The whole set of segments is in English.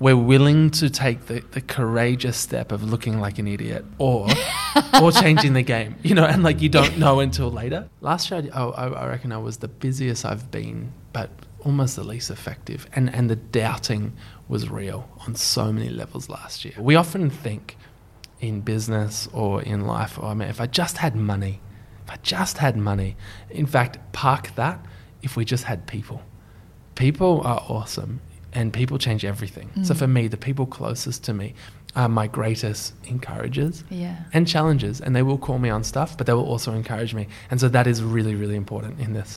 we're willing to take the courageous step of looking like an idiot or changing the game, you know, and like you don't know until later. Last year, I reckon I was the busiest I've been, but almost the least effective. And the doubting was real on so many levels last year. We often think in business or in life, oh man, if I just had money, in fact, park that if we just had people. People are awesome and people change everything. Mm. So for me, the people closest to me are my greatest encouragers and challengers, and they will call me on stuff, but they will also encourage me. And so that is really, really important in this.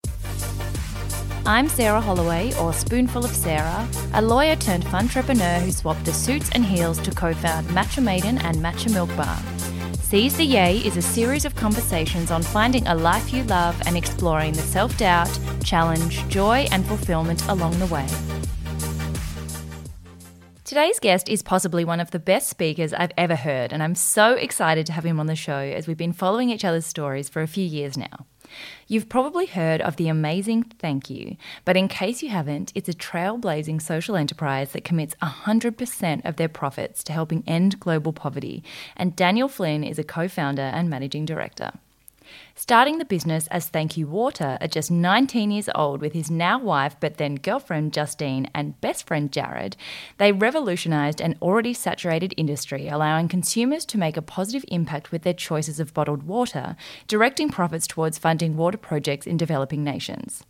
I'm Sarah Holloway, or Spoonful of Sarah, a lawyer turned funtrepreneur who swapped the suits and heels to co-found Matcha Maiden and Matcha Milk Bar. Seize the Yay is a series of conversations on finding a life you love and exploring the self-doubt, challenge, joy and fulfillment along the way. Today's guest is possibly one of the best speakers I've ever heard, and I'm so excited to have him on the show as we've been following each other's stories for a few years now. You've probably heard of the amazing Thank You, but in case you haven't, it's a trailblazing social enterprise that commits 100% of their profits to helping end global poverty, and Daniel Flynn is a co-founder and managing director. Starting the business as Thank You Water at just 19 years old with his now wife but then girlfriend Justine and best friend Jared, they revolutionised an already saturated industry, allowing consumers to make a positive impact with their choices of bottled water, directing profits towards funding water projects in developing nations.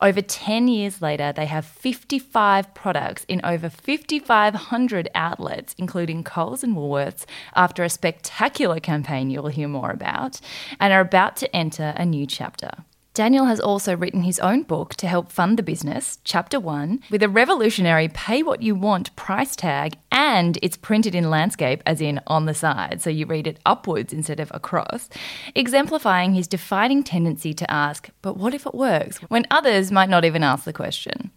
Over 10 years later, they have 55 products in over 5,500 outlets, including Coles and Woolworths, after a spectacular campaign you'll hear more about, and are about to enter a new chapter. Daniel has also written his own book to help fund the business, Chapter One, with a revolutionary pay-what-you-want price tag, and it's printed in landscape, as in on the side, so you read it upwards instead of across, exemplifying his defining tendency to ask, but what if it works, when others might not even ask the question?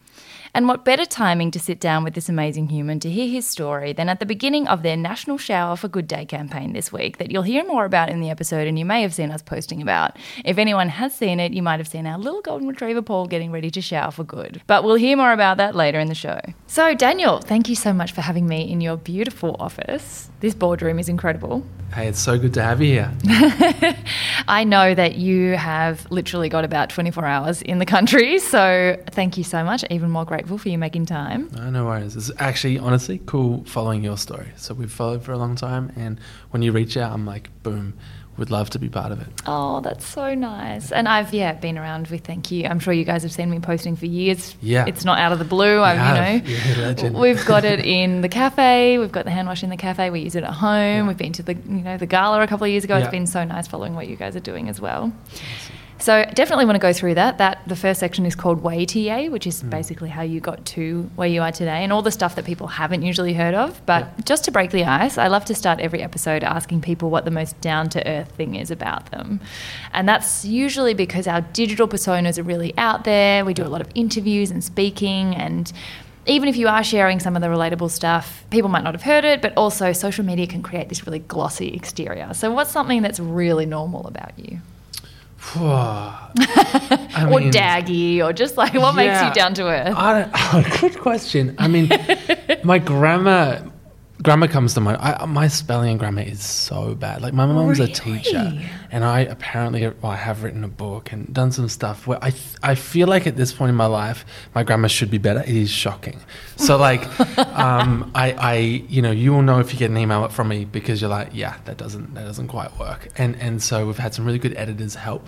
And what better timing to sit down with this amazing human to hear his story than at the beginning of their National Shower for Good Day campaign this week that you'll hear more about in the episode and you may have seen us posting about. If anyone has seen it, you might have seen our little golden retriever Paul getting ready to shower for good. But we'll hear more about that later in the show. So Daniel, thank you so much for having me in your beautiful office. This boardroom is incredible. Hey, it's so good to have you here. I know that you have literally got about 24 hours in the country, so thank you so much. Even more grateful for you making time. No worries. It's actually, honestly, cool following your story. So we've followed for a long time, and when you reach out, I'm like, boom, would love to be part of it. Oh, that's so nice. And I've, been around with Thank You. I'm sure you guys have seen me posting for years. Yeah. It's not out of the blue. We've got it in the cafe. We've got the hand wash in the cafe. We use it at home. Yeah. We've been to the gala a couple of years ago. Yeah. It's been so nice following what you guys are doing as well. Awesome. So definitely want to go through that. The first section is called Way to Yay, which is basically how you got to where you are today and all the stuff that people haven't usually heard of. But just to break the ice, I love to start every episode asking people what the most down-to-earth thing is about them. And that's usually because our digital personas are really out there. We do a lot of interviews and speaking, and even if you are sharing some of the relatable stuff, people might not have heard it, but also social media can create this really glossy exterior. So what's something that's really normal about you? Or mean, daggy, or just like what makes you down to earth? Good question. I mean, my grammar comes to mind. My spelling and grammar is so bad. Like my mum's a teacher, and I apparently I have written a book and done some stuff where I feel like at this point in my life my grammar should be better. It is shocking. So like I you will know if you get an email from me because you're like that doesn't quite work. And so we've had some really good editors help,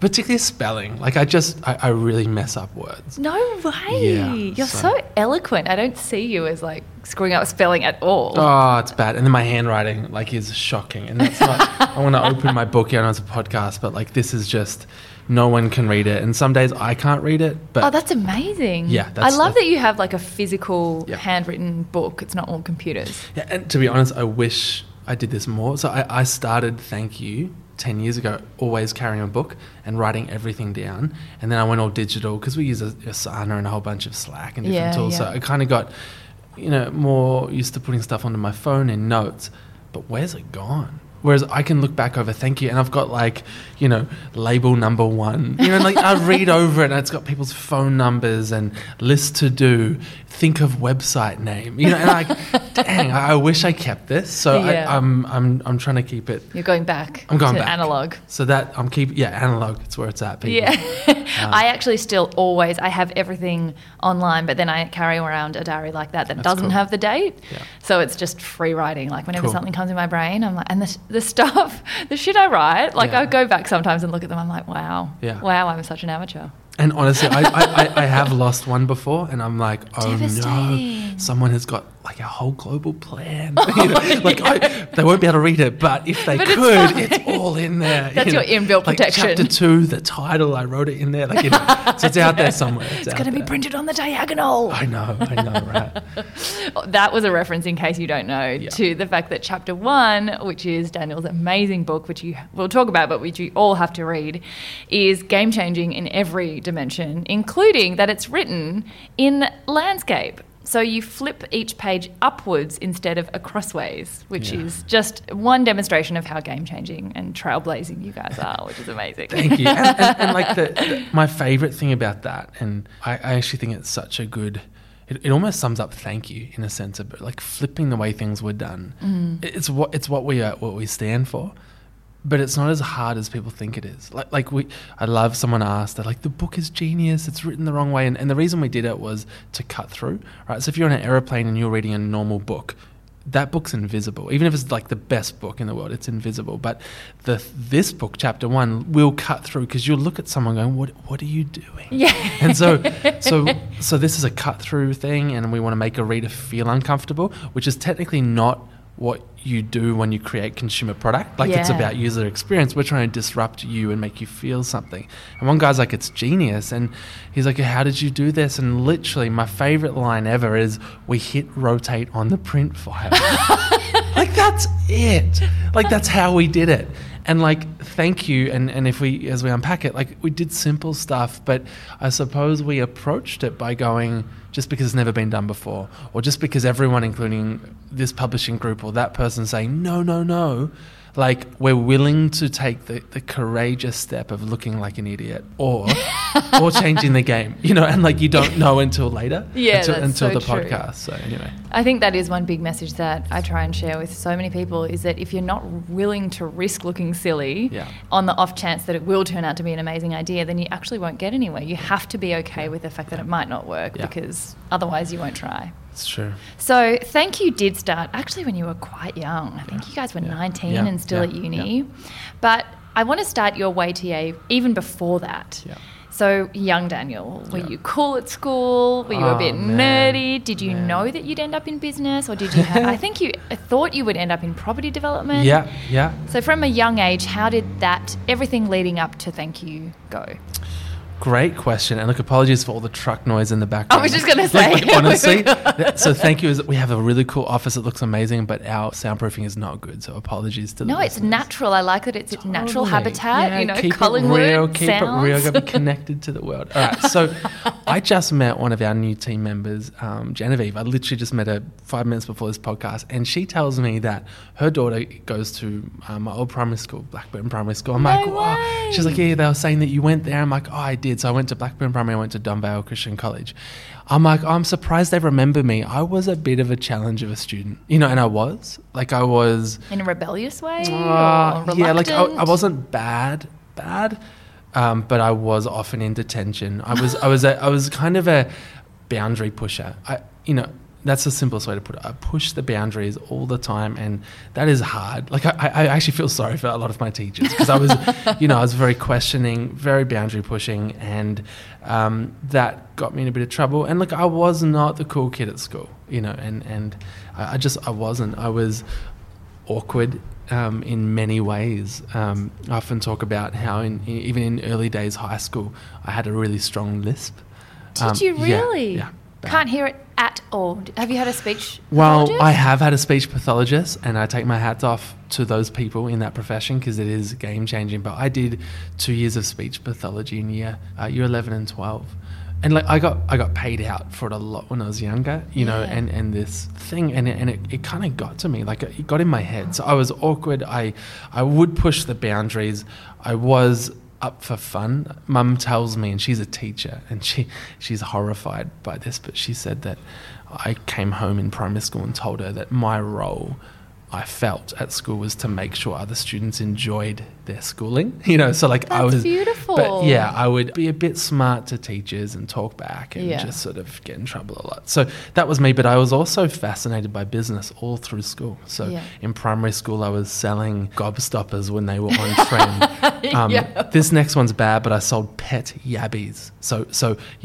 particularly spelling. Like I really mess up words. No way. Yeah, you're so eloquent. I don't see you as like screwing up spelling at all. Oh, it's bad. And then my handwriting is shocking. And that's not, I want to open my book here and it's a podcast, but like this is just, no one can read it. And some days I can't read it. But oh, that's amazing. Yeah. I love that you have like a physical handwritten book. It's not all computers. Yeah. And to be honest, I wish I did this more. So I started Thank You 10 years ago, always carrying a book and writing everything down. And then I went all digital because we use Asana and a whole bunch of Slack and different tools. So I kind of got, you know, more used to putting stuff onto my phone in notes. But where's it gone? Whereas I can look back over Thank You and I've got like, you know, label number one. You know, like I read over it and it's got people's phone numbers and list to do, think of website name. You know, and like, dang, I wish I kept this. So I'm trying to keep it. You're going back. I'm going to back. Analog. So that I'm keeping, analog. It's where it's at, people. Yeah. I actually still always, I have everything online, but then I carry around a diary like that doesn't have the date. Yeah. So it's just free writing. Like whenever something comes in my brain, I'm like, and the stuff, the shit I write, like I go back sometimes and look at them. I'm like, wow, I'm such an amateur. And honestly, I have lost one before, and I'm like, oh no, someone has got like a whole global plan. You know? Like they won't be able to read it, but if they could, it's all in there. That's your inbuilt protection. Like Chapter 2, the title, I wrote it in there. Like, you know, so it's out there somewhere. It's going to be printed on the diagonal. I know, right? That was a reference, in case you don't know, to the fact that Chapter 1, which is Daniel's amazing book, which you will talk about, but which you all have to read, is game changing in every dimension, including that it's written in landscape. So you flip each page upwards instead of acrossways, which is just one demonstration of how game-changing and trailblazing you guys are, which is amazing. Thank you. And like my favourite thing about that, and I actually think it's such a good... It almost sums up Thank You in a sense of like flipping the way things were done. Mm. It's what we stand for. But it's not as hard as people think it is. I love someone asked, they're like, the book is genius, it's written the wrong way. And the reason we did it was to cut through, right? So if you're on an airplane and you're reading a normal book, that book's invisible. Even if it's like the best book in the world, it's invisible. But this book, Chapter 1, will cut through because you'll look at someone going, what are you doing? Yeah. And so this is a cut through thing, and we want to make a reader feel uncomfortable, which is technically not what you do when you create consumer product. Like it's about user experience. We're trying to disrupt you and make you feel something. And one guy's like, it's genius. And he's like, how did you do this? And literally my favorite line ever is, we hit rotate on the print file. Like that's it. Like that's how we did it. And like, Thank You. And if we, as we unpack it, like we did simple stuff, but I suppose we approached it by going, just because it's never been done before, or just because everyone, including this publishing group or that person, saying, no, like we're willing to take the courageous step of looking like an idiot or changing the game, you know, and like you don't know until later, podcast. So anyway, I think that is one big message that I try and share with so many people is that if you're not willing to risk looking silly on the off chance that it will turn out to be an amazing idea, then you actually won't get anywhere. You have to be okay with the fact that it might not work because otherwise you won't try. It's true. So Thank You did start actually when you were quite young. I think you guys were 19 and still at uni. Yeah. But I want to start your way to Yay even before that. Yeah. So young Daniel, were you cool at school? Were you a bit nerdy? Did you know that you'd end up in business? Or did you I think you thought you would end up in property development. Yeah, yeah. So from a young age, how did that, everything leading up to Thank You, go? Great question. And look, apologies for all the truck noise in the background. I was just going to say. Like, honestly, so Thank You. We have a really cool office. It looks amazing, but our soundproofing is not good. So apologies to the listeners. It's natural. I like that it's a natural habitat. Yeah, you know, Collingwood Keep it real. Got to be connected to the world. All right. So I just met one of our new team members, Genevieve. I literally just met her 5 minutes before this podcast. And she tells me that her daughter goes to my old primary school, Blackburn Primary School. I'm like, wow. She's like, yeah, they were saying that you went there. I'm like, oh, I did. So I went to Blackburn Primary, I went to Dunvale Christian College. I'm like, I'm surprised they remember me. I was a bit of a challenge of a student, you know, and I was. In a rebellious way? Yeah, like I wasn't bad, but I was often in detention. I was kind of a boundary pusher. That's the simplest way to put it. I push the boundaries all the time, and that is hard. Like I actually feel sorry for a lot of my teachers because I was, I was very questioning, very boundary pushing, and that got me in a bit of trouble. And look, I was not the cool kid at school, and I wasn't. I was awkward in many ways. I often talk about how even in early days high school, I had a really strong lisp. Did you really? Yeah. Can't hear it at all? Have you had a speech pathologist? Well, I have had a speech pathologist, and I take my hats off to those people in that profession because it is game-changing. But I did 2 years of speech pathology in year 11 and 12. And like I got paid out for it a lot when I was younger, and this thing, and it kind of got to me, like it got in my head. So I was awkward. I would push the boundaries. I was up for fun. Mum tells me, and she's a teacher, and she's horrified by this, but she said that I came home in primary school and told her that my role I felt at school was to make sure other students enjoyed their schooling, so like that's I was beautiful. But yeah, I would be a bit smart to teachers and talk back and just sort of get in trouble a lot. So that was me, but I was also fascinated by business all through school. So in primary school, I was selling gobstoppers when they were on trend. This next one's bad, but I sold pet yabbies. So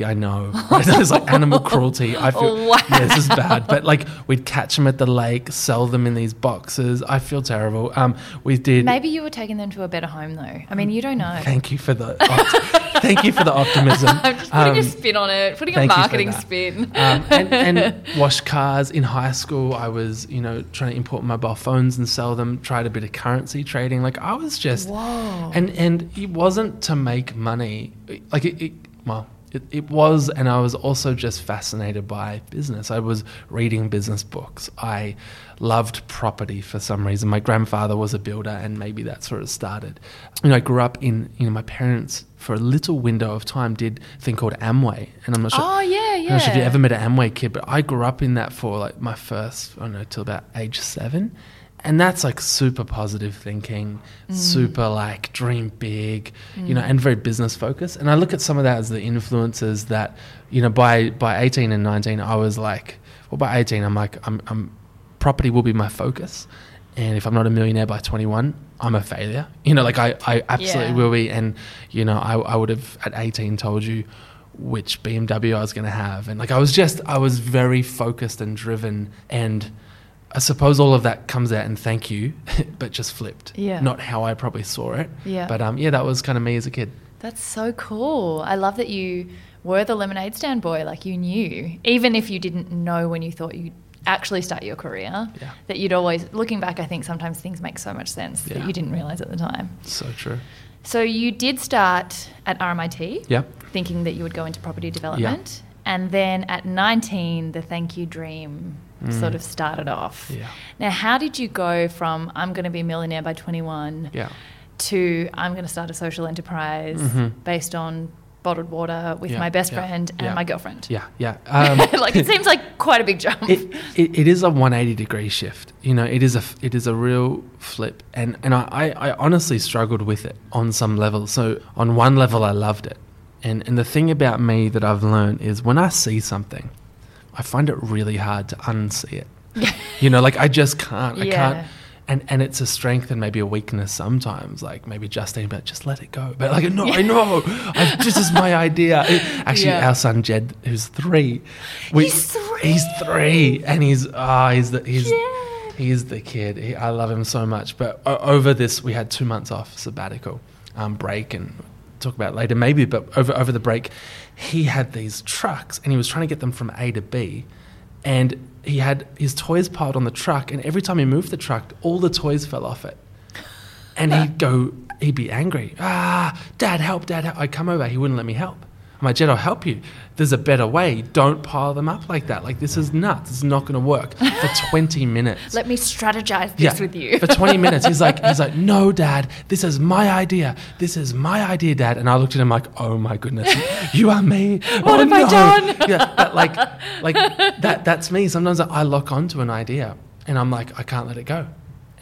I know. It's like animal cruelty. I feel this is bad, but like we'd catch them at the lake, sell them in these boxes. I feel terrible. We did. Maybe you were taking them to a better home, though. I mean, you don't know. Thank you for the optimism. I'm just putting a spin on it, putting a marketing spin. And wash cars in high school. I was, trying to import mobile phones and sell them. Tried a bit of currency trading. Like I was just, whoa. And it wasn't to make money. Like it was, and I was also just fascinated by business. I was reading business books. I loved property for some reason. My grandfather was a builder, and maybe that sort of started. I grew up in, my parents for a little window of time did a thing called Amway, and I'm not sure. Oh yeah, yeah. I'm not sure if you ever met an Amway kid, but I grew up in that for like my first, I don't know, till about age 7. And that's like super positive thinking, super like dream big, and very business focused. And I look at some of that as the influences that, by 18 and 19, I was like, well, by 18, I'm like, I'm property will be my focus. And if I'm not a millionaire by 21, I'm a failure. I absolutely will be. And, I would have at 18 told you which BMW I was going to have. And like, I was very focused and driven, and I suppose all of that comes out in Thank You, but just flipped. Yeah. Not how I probably saw it. Yeah. But that was kind of me as a kid. That's so cool. I love that you were the lemonade stand boy. Like you knew, even if you didn't know when you thought you'd actually start your career, that you'd always, looking back, I think sometimes things make so much sense that you didn't realise at the time. So true. So you did start at RMIT, thinking that you would go into property development. Yeah. And then at 19, the Thank You dream sort of started off. Yeah. Now, how did you go from I'm going to be a millionaire by 21 to I'm going to start a social enterprise based on bottled water with my best friend and my girlfriend? Yeah. Like it seems like quite a big jump. It is a 180 degree shift. It is a real flip, and I honestly struggled with it on some level. So on one level, I loved it, and the thing about me that I've learned is when I see something, I find it really hard to unsee it. Like I just can't. I can't. And it's a strength and maybe a weakness sometimes. Like maybe Justine, but just let it go. But like, no, I know. This is my idea. Our son Jed, who's 3. He's 3. And he's the kid. I love him so much. But over this, we had 2 months off sabbatical break, and talk about later maybe, but over the break he had these trucks and he was trying to get them from A to B, and he had his toys piled on the truck, and every time he moved the truck all the toys fell off it, and he'd be angry. Dad help. I come over, he wouldn't let me help. I'm like, Jed, I'll help you. There's a better way. Don't pile them up like that. Like, this is nuts. It's not going to work. For 20 minutes. Let me strategize this with you. For 20 minutes. He's like, no, Dad, this is my idea. This is my idea, Dad. And I looked at him like, oh, my goodness. You are me. What have I done? But like that's me. Sometimes I lock onto an idea and I'm like, I can't let it go.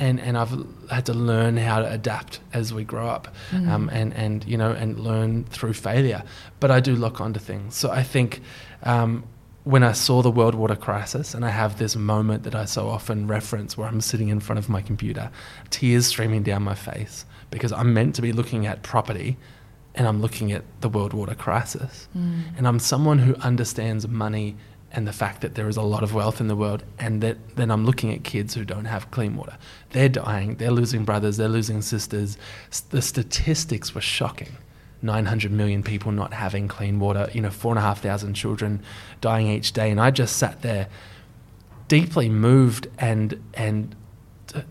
And I've had to learn how to adapt as we grow up, and learn through failure. But I do lock onto things. So I think when I saw the world water crisis, and I have this moment that I so often reference where I'm sitting in front of my computer, tears streaming down my face, because I'm meant to be looking at property and I'm looking at the world water crisis. And I'm someone who understands money and the fact that there is a lot of wealth in the world, and that then I'm looking at kids who don't have clean water. They're dying, they're losing brothers, they're losing sisters. The statistics were shocking. 900 million people not having clean water, 4,500 children dying each day. And I just sat there deeply moved and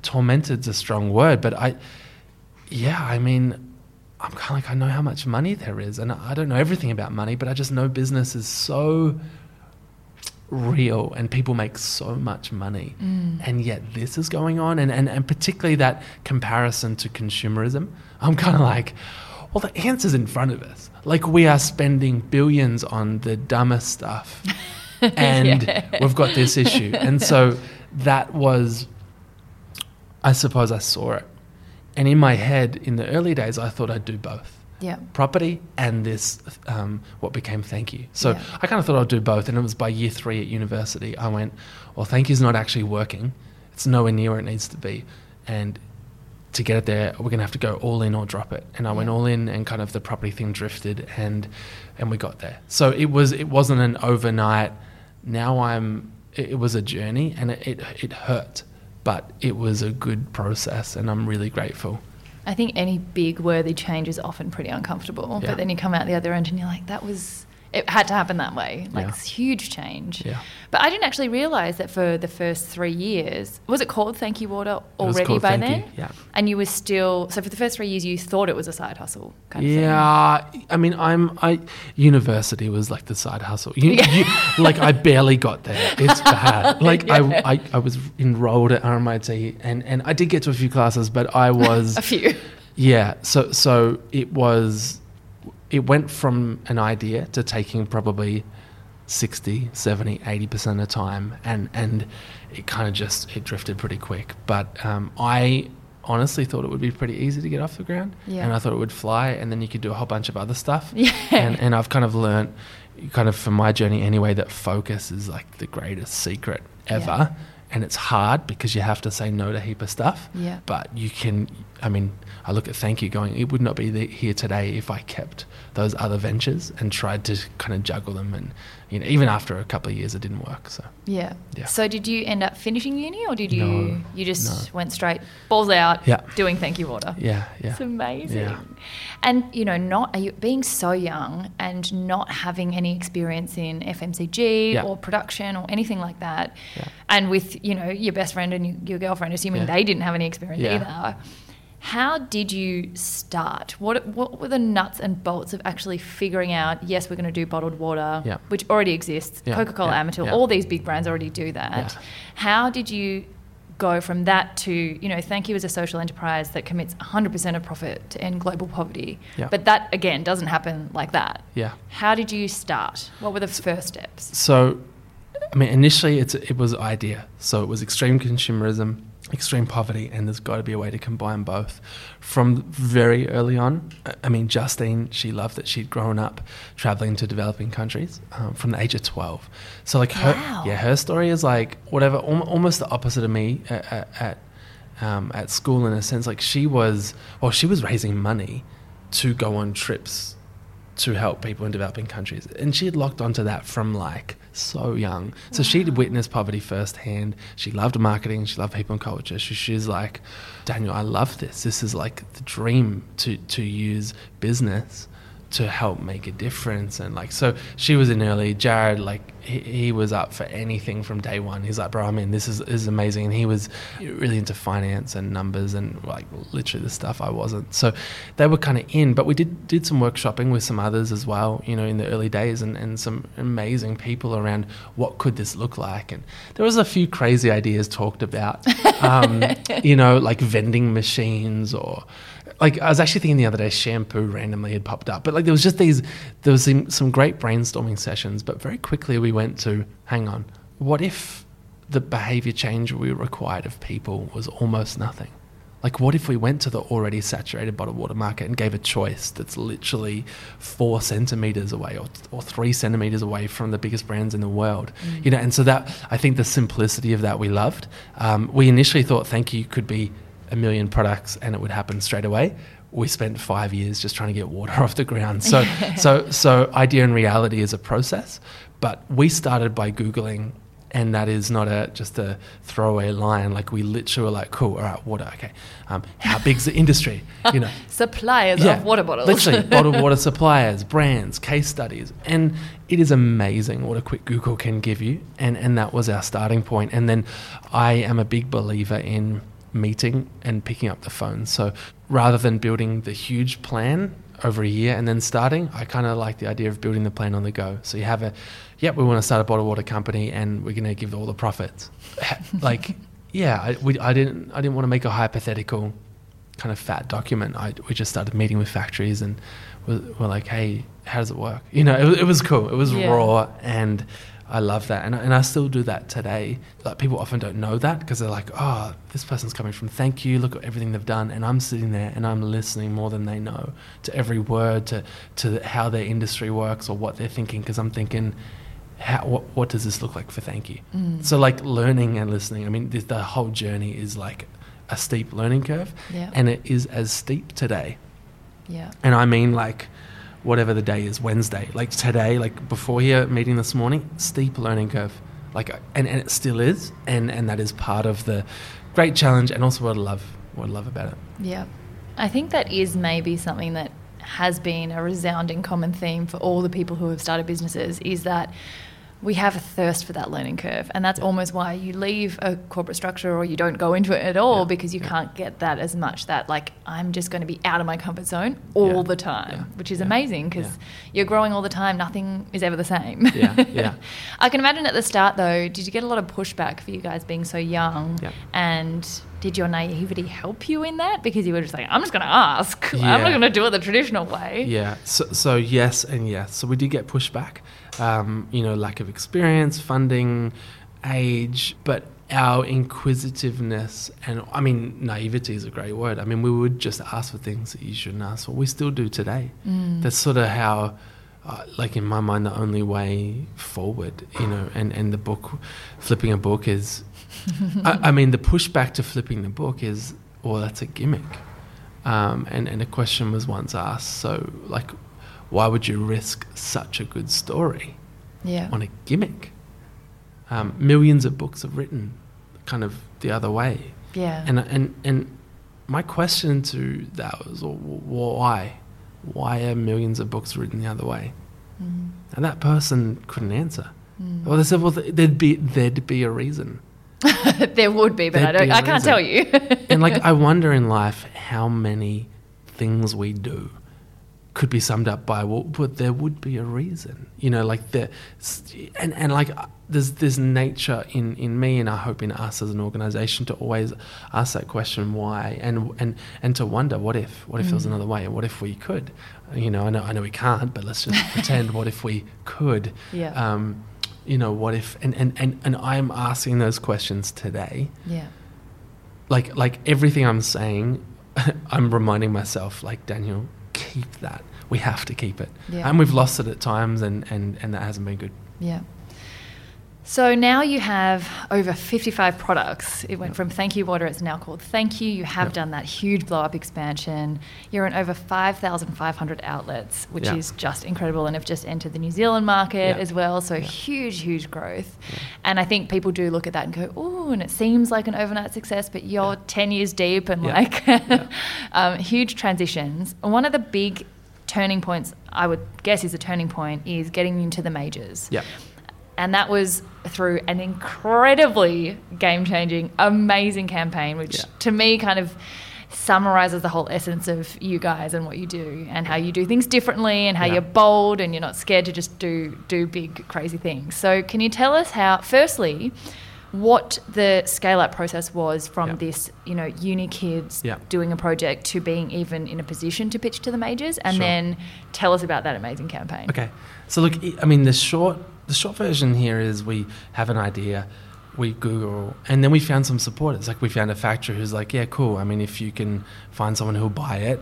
tormented's a strong word, but I'm kind of like, I know how much money there is, and I don't know everything about money, but I just know business is so real and people make so much money, and yet this is going on, and particularly that comparison to consumerism. I'm kind of like, well, the answer's in front of us. Like, we are spending billions on the dumbest stuff and we've got this issue. And so that was, I suppose I saw it. And in my head, in the early days, I thought I'd do both. Yeah. Property and this, what became Thank You. So I kind of thought I'd do both. And it was by year 3 at university, I went, well, Thank You's not actually working. It's nowhere near where it needs to be. And to get it there, we're going to have to go all in or drop it. And I went all in, and kind of the property thing drifted, and we got there. So it wasn't an overnight. It was a journey, and it hurt, but it was a good process, and I'm really grateful. I think any big worthy change is often pretty uncomfortable, but then you come out the other end and you're like, it had to happen that way. Like, it's huge change. Yeah. But I didn't actually realise that for the first 3 years, was it called Thank You Water already by then? Yeah. And you were still, so for the first 3 years, you thought it was a side hustle kind of thing. Yeah. I mean, university was like the side hustle. I barely got there. It's bad. I was enrolled at RMIT and I did get to a few classes, but I was. A few. Yeah. So it was. It went from an idea to taking probably 60, 70, 80% of the time, and it kind of just, it drifted pretty quick. But I honestly thought it would be pretty easy to get off the ground, and I thought it would fly, and then you could do a whole bunch of other stuff. Yeah. And I've kind of learnt, kind of from my journey anyway, that focus is like the greatest secret ever, and it's hard because you have to say no to a heap of stuff, but you can. I mean, I look at Thank You going, it would not be here today if I kept those other ventures and tried to kind of juggle them. And, even after a couple of years, it didn't work. So, yeah. So did you end up finishing uni, or did you, you just went straight balls out doing Thank You Water? Yeah. It's amazing. Yeah. And, being so young and not having any experience in FMCG or production or anything like that. Yeah. And with, your best friend and your girlfriend, assuming they didn't have any experience either. How did you start? What were the nuts and bolts of actually figuring out, yes, we're going to do bottled water, which already exists, Coca-Cola, Amatil, all these big brands already do that. Yeah. How did you go from that to, Thank You as a social enterprise that commits 100% of profit to end global poverty? Yeah. But that, again, doesn't happen like that. Yeah. How did you start? What were the first steps? So, initially it was idea. So it was extreme consumerism, extreme poverty, and there's got to be a way to combine both. From very early on, Justine, she loved that she'd grown up traveling to developing countries from the age of 12. So her story is like whatever, almost the opposite of me at school, in a sense. Like, she was raising money to go on trips to help people in developing countries. And she had locked onto that from so young. So she'd witnessed poverty firsthand. She loved marketing. She loved people and culture. She's like, Daniel, I love this. This is like the dream to use business to help make a difference. And so she was in early. Jared, he was up for anything from day one. He's like, bro, this is amazing. And he was really into finance and numbers and literally the stuff I wasn't. So they were kind of in, but we did some workshopping with some others as well, in the early days, and some amazing people around what could this look like. And there was a few crazy ideas talked about, like vending machines, or I was actually thinking the other day, shampoo randomly had popped up. But there was some great brainstorming sessions, but very quickly we went to, hang on, what if the behaviour change we required of people was almost nothing? Like, what if we went to the already saturated bottled water market and gave a choice that's literally 4 centimetres away or 3 centimetres away from the biggest brands in the world? Mm. And so that, I think the simplicity of that we loved. We initially thought Thank You could be 1 million products and it would happen straight away. We spent 5 years just trying to get water off the ground. So idea and reality is a process. But we started by Googling And that is not just a throwaway line. Like, we literally were like, cool, all right, water, okay. How big's the industry? You know, suppliers of water bottles. Literally, bottled water suppliers, brands, case studies. And it is amazing what a quick Google can give you. And that was our starting point. And then I am a big believer in meeting and picking up the phone. So rather than building the huge plan over a year and then starting, I kind of like the idea of building the plan on the go. So you have we want to start a bottled water company and we're going to give all the profits. Like, I didn't want to make a hypothetical kind of fat document. We just started meeting with factories and we're like, hey, how does it work? You know, it was cool. It was raw, and I love that. And I still do that today. Like, people often don't know that because they're like, oh, this person's coming from Thank You, look at everything they've done. And I'm sitting there and I'm listening more than they know to every word, to how their industry works or what they're thinking, because I'm thinking, what does this look like for Thank You? Mm. So, like, learning and listening, I mean, the whole journey is like a steep learning curve, and it is as steep today. Yeah. And I mean, like, whatever the day is, Wednesday, like today, like before your meeting this morning, steep learning curve, like, and it still is, and that is part of the great challenge, and also what I love about it. Yeah, I think that is maybe something that has been a resounding common theme for all the people who have started businesses, is that we have a thirst for that learning curve, and that's almost why you leave a corporate structure or you don't go into it at all, because you can't get that as much, that like, I'm just going to be out of my comfort zone all the time, which is amazing, because you're growing all the time, nothing is ever the same. I can imagine at the start though, did you get a lot of pushback for you guys being so young, and did your naivety help you in that, because you were just like, I'm just going to ask, I'm not going to do it the traditional way? So yes and yes. So we did get pushback. Lack of experience, funding, age, but our inquisitiveness and, I mean, naivety is a great word. I mean, we would just ask for things that you shouldn't ask for. We still do today. Mm. That's sort of how, in my mind, the only way forward, you know, and the book, flipping a book is, I mean, the pushback to flipping the book is, well, that's a gimmick. And a question was once asked, so, like, why would you risk such a good story on a gimmick? Millions of books are written kind of the other way. Yeah. And my question to that was, well, why? Why are millions of books written the other way? Mm. And that person couldn't answer. Mm. Well, they said, well, there'd be a reason. There would be, but I can't tell you. And like, I wonder in life how many things we do could be summed up by, well, but there would be a reason, you know, like there, and like there's nature in me, and I hope in us as an organisation, to always ask that question, why, and to wonder, what if there was another way, what if we could, you know, I know we can't, but let's just pretend, what if we could, you know, what if, and I'm asking those questions today, like everything I'm saying, I'm reminding myself, like, Daniel, keep that. We have to keep it. Yeah. And we've lost it at times, and that hasn't been good. Yeah. So now you have over 55 products. It went from Thank You Water, it's now called Thank You. You have done that huge blow-up expansion. You're in over 5,500 outlets, which is just incredible, and have just entered the New Zealand market as well. So huge, huge growth. Yeah. And I think people do look at that and go, ooh, and it seems like an overnight success, but you're 10 years deep and like huge transitions. And one of the big turning points, I would guess is a turning point, is getting into the majors. Yeah. And that was through an incredibly game-changing, amazing campaign, which to me kind of summarises the whole essence of you guys and what you do, and how you do things differently, and how you're bold and you're not scared to just do big, crazy things. So can you tell us how, firstly, what the scale-up process was from this, you know, uni kids doing a project to being even in a position to pitch to the majors, and then tell us about that amazing campaign. Okay. So look, I mean, the short version here is, we have an idea, we Google, and then we found some supporters. Like, we found a factory who's like, yeah, cool. I mean, if you can find someone who'll buy it,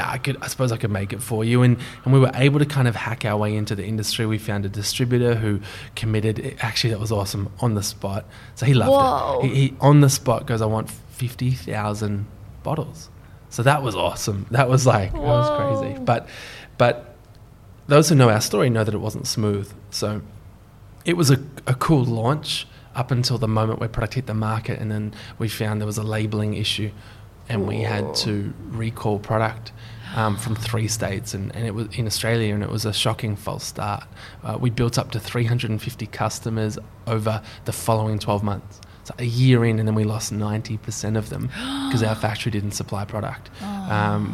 I suppose I could make it for you. And we were able to kind of hack our way into the industry. We found a distributor who committed. Actually, that was awesome, on the spot. So he loved it. He on the spot goes, I want 50,000 bottles. So that was awesome. That was like, that was crazy. But those who know our story know that it wasn't smooth. So it was a cool launch. up until the moment where product hit the market, and then we found there was a labelling issue and we had to recall product from 3 states, and it was in Australia, and it was a shocking false start. We built up to 350 customers over the following 12 months. So a year in, and then we lost 90% of them because our factory didn't supply product.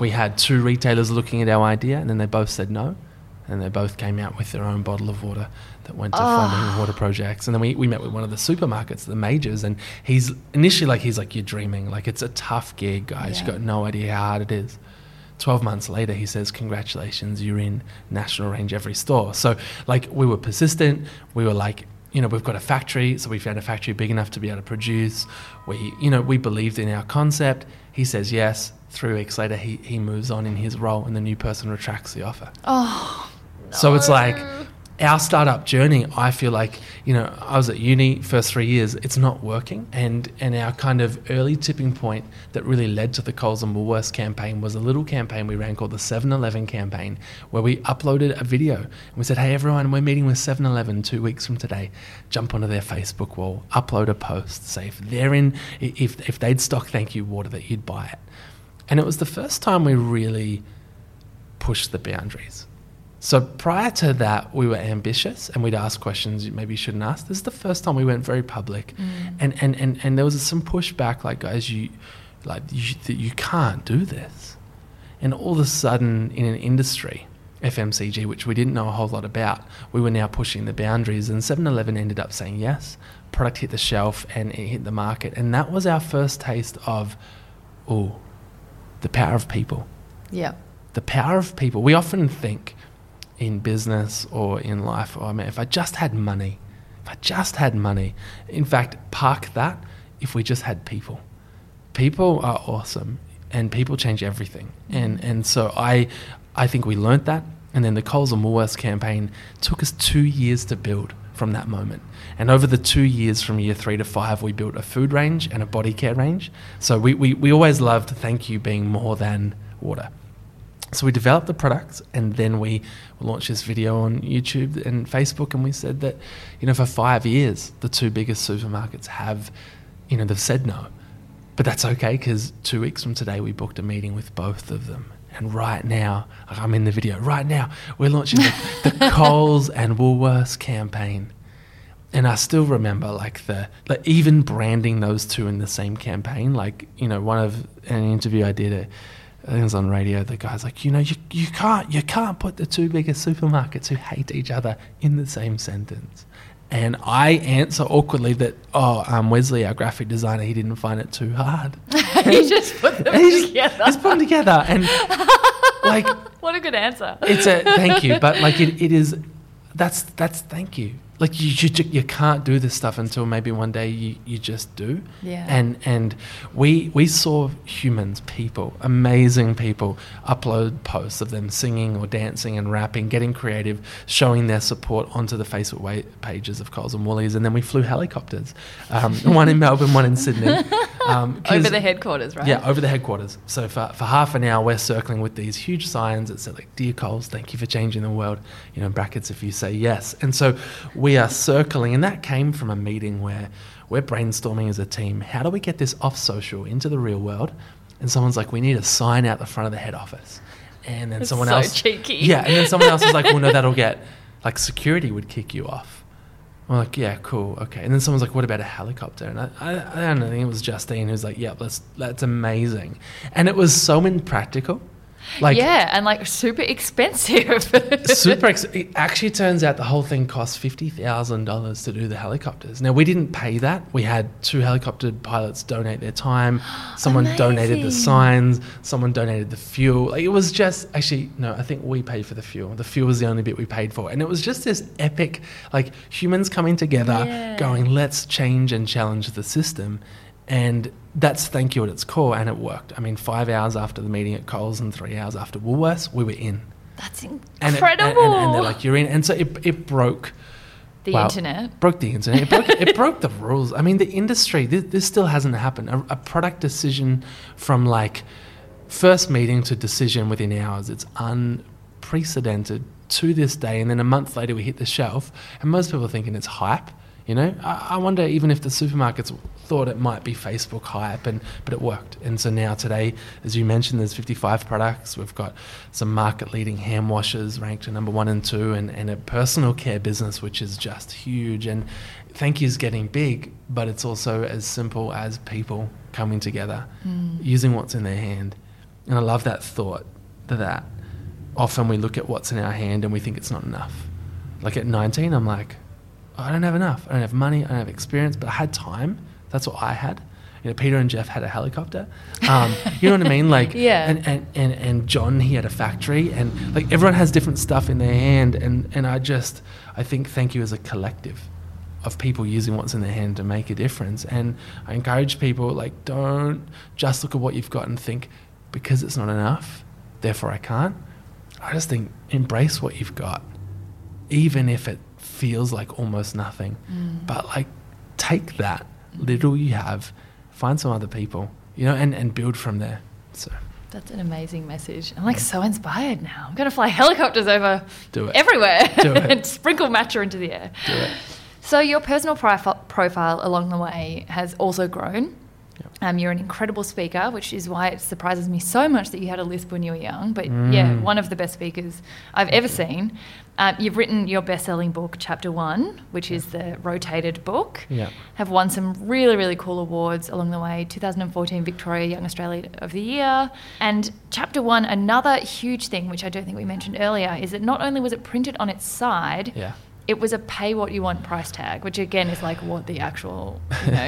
We had 2 retailers looking at our idea, and then they both said no, and they both came out with their own bottle of water that went to funding water projects. And then we met with one of the supermarkets, the majors, and he's initially like, you're dreaming. Like, it's a tough gig, guys. Yeah. You've got no idea how hard it is. 12 months later, he says, congratulations, you're in national range every store. So, like, we were persistent. We were like, you know, we've got a factory, so we found a factory big enough to be able to produce. We believed in our concept. He says yes. 3 weeks later, he moves on in his role, and the new person retracts the offer. Oh, no. So it's like our startup journey, I feel like, you know, I was at uni, first 3 years, it's not working. And our kind of early tipping point that really led to the Coles and Woolworths campaign was a little campaign we ran called the 7-Eleven campaign, where we uploaded a video and we said, hey, everyone, we're meeting with 7-Eleven 2 weeks from today. Jump onto their Facebook wall, upload a post, say if they're in, if they'd stock Thank You Water, that you'd buy it. And it was the first time we really pushed the boundaries. So prior to that, we were ambitious and we'd ask questions you maybe shouldn't ask. This is the first time we went very public. And there was some pushback, like, guys, you can't do this. And all of a sudden in an industry, FMCG, which we didn't know a whole lot about, we were now pushing the boundaries, and 7-Eleven ended up saying yes. Product hit the shelf and it hit the market. And that was our first taste of, the power of people. Yeah. The power of people. We often think in business or in life, if I just had money, in fact, park that, if we just had people. People are awesome and people change everything. And so I think we learnt that. And then the Coles and Woolworths campaign took us 2 years to build from that moment. And over the 2 years from year 3 to 5, we built a food range and a body care range. So we always loved Thank You being more than water. So we developed the products, and then we launched this video on YouTube and Facebook, and we said that, you know, for 5 years, the 2 biggest supermarkets have, you know, they've said no. But that's okay, because 2 weeks from today, we booked a meeting with both of them. And right now, I'm in the video, right now, we're launching the Coles and Woolworths campaign. And I still remember, like, even branding those 2 in the same campaign. Like, you know, an interview I did, I think it was on radio, the guy's like, you know, you can't put the 2 biggest supermarkets who hate each other in the same sentence. And I answer awkwardly that, Wesley, our graphic designer, he didn't find it too hard. He just put them together. Just put them together. And, like... What a good answer. It's a thank you. But, like, that's thank you. Like, you can't do this stuff until maybe one day you just do. Yeah. And we saw humans, people, amazing people, upload posts of them singing or dancing and rapping, getting creative, showing their support onto the Facebook pages of Coles and Woolies. And then we flew helicopters, one in Melbourne, one in Sydney. Over the headquarters, right? Yeah, over the headquarters. So for half an hour, we're circling with these huge signs that say, like, dear Coles, thank you for changing the world, you know, in brackets if you say yes. And so we are circling, and that came from a meeting where we're brainstorming as a team, how do we get this off social into the real world? And someone's like, we need a sign out the front of the head office. And then cheeky. Yeah, and then someone else is like, well, no, that'll get, like, security would kick you off. I'm like, yeah, cool, okay. And then someone's like, what about a helicopter? And I don't know, I think it was Justine who's like, yeah, that's amazing. And it was so impractical. Like, yeah, and, like, super expensive. It actually turns out the whole thing cost $50,000 to do the helicopters. Now, we didn't pay that. We had 2 helicopter pilots donate their time. Someone donated the signs. Someone donated the fuel. Like, it was just – actually, no, I think we paid for the fuel. The fuel was the only bit we paid for. And it was just this epic, like, humans coming together, going, let's change and challenge the system. And that's thank you at its core, and it worked. I mean, 5 hours after the meeting at Coles and 3 hours after Woolworths, we were in. That's incredible. And they're like, you're in. And so it broke the internet. Broke the internet. It broke the rules. I mean, the industry, this still hasn't happened. A product decision from, like, first meeting to decision within hours, it's unprecedented to this day. And then a month later, we hit the shelf, and most people are thinking it's hype. You know, I wonder even if the supermarkets thought it might be Facebook hype, but it worked. And so now today, as you mentioned, there's 55 products. We've got some market-leading hand washers ranked at number 1 and 2, and a personal care business, which is just huge. And Thank You's getting big, but it's also as simple as people coming together, using what's in their hand. And I love that thought, that often we look at what's in our hand and we think it's not enough. Like at 19, I'm like, I don't have enough. I don't have money. I don't have experience, but I had time. That's what I had. You know, Peter and Jeff had a helicopter. You know what I mean? Like, yeah. And John, he had a factory, and like everyone has different stuff in their hand. And I think Thank You as a collective of people using what's in their hand to make a difference. And I encourage people, like, don't just look at what you've got and think because it's not enough, therefore I can't. I just think embrace what you've got, even if it feels like almost nothing. But like take that little you have, find some other people, you know, and build from there. So that's an amazing message. I'm like so inspired now. I'm gonna fly helicopters over everywhere. Do it. And sprinkle matcha into the air. Do it. So your personal profile along the way has also grown. You're an incredible speaker, which is why it surprises me so much that you had a lisp when you were young. But yeah, one of the best speakers I've ever seen. You've written your best-selling book, Chapter One, which is the rotated book. Yeah. Have won some really, really cool awards along the way. 2014 Victoria Young Australian of the Year. And Chapter One, another huge thing, which I don't think we mentioned earlier, is that not only was it printed on its side... Yeah. It was a pay-what-you-want price tag, which, again, is like, what the actual, you know,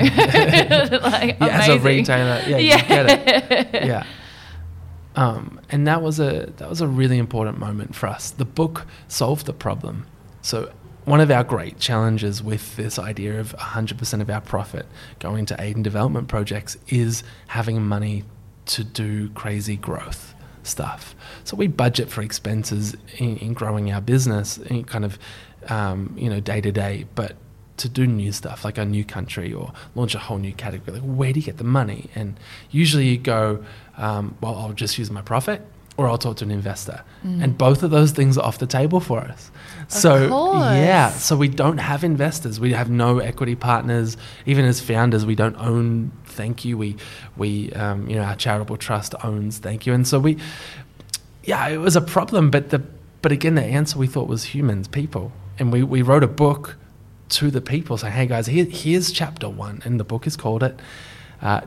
like, yeah, amazing. As a retailer, you get it. Yeah. And that was a really important moment for us. The book solved the problem. So one of our great challenges with this idea of 100% of our profit going to aid and development projects is having money to do crazy growth stuff. So we budget for expenses in growing our business in kind of... you know, day to day, but to do new stuff like a new country or launch a whole new category, like where do you get the money? And usually you go, well, I'll just use my profit or I'll talk to an investor. And both of those things are off the table for us. So we don't have investors. We have no equity partners. Even as founders, we don't own Thank You. We you know, our charitable trust owns Thank You. And so it was a problem, but again, the answer we thought was humans, people. And we wrote a book to the people saying, hey, guys, here's Chapter One. And the book is called it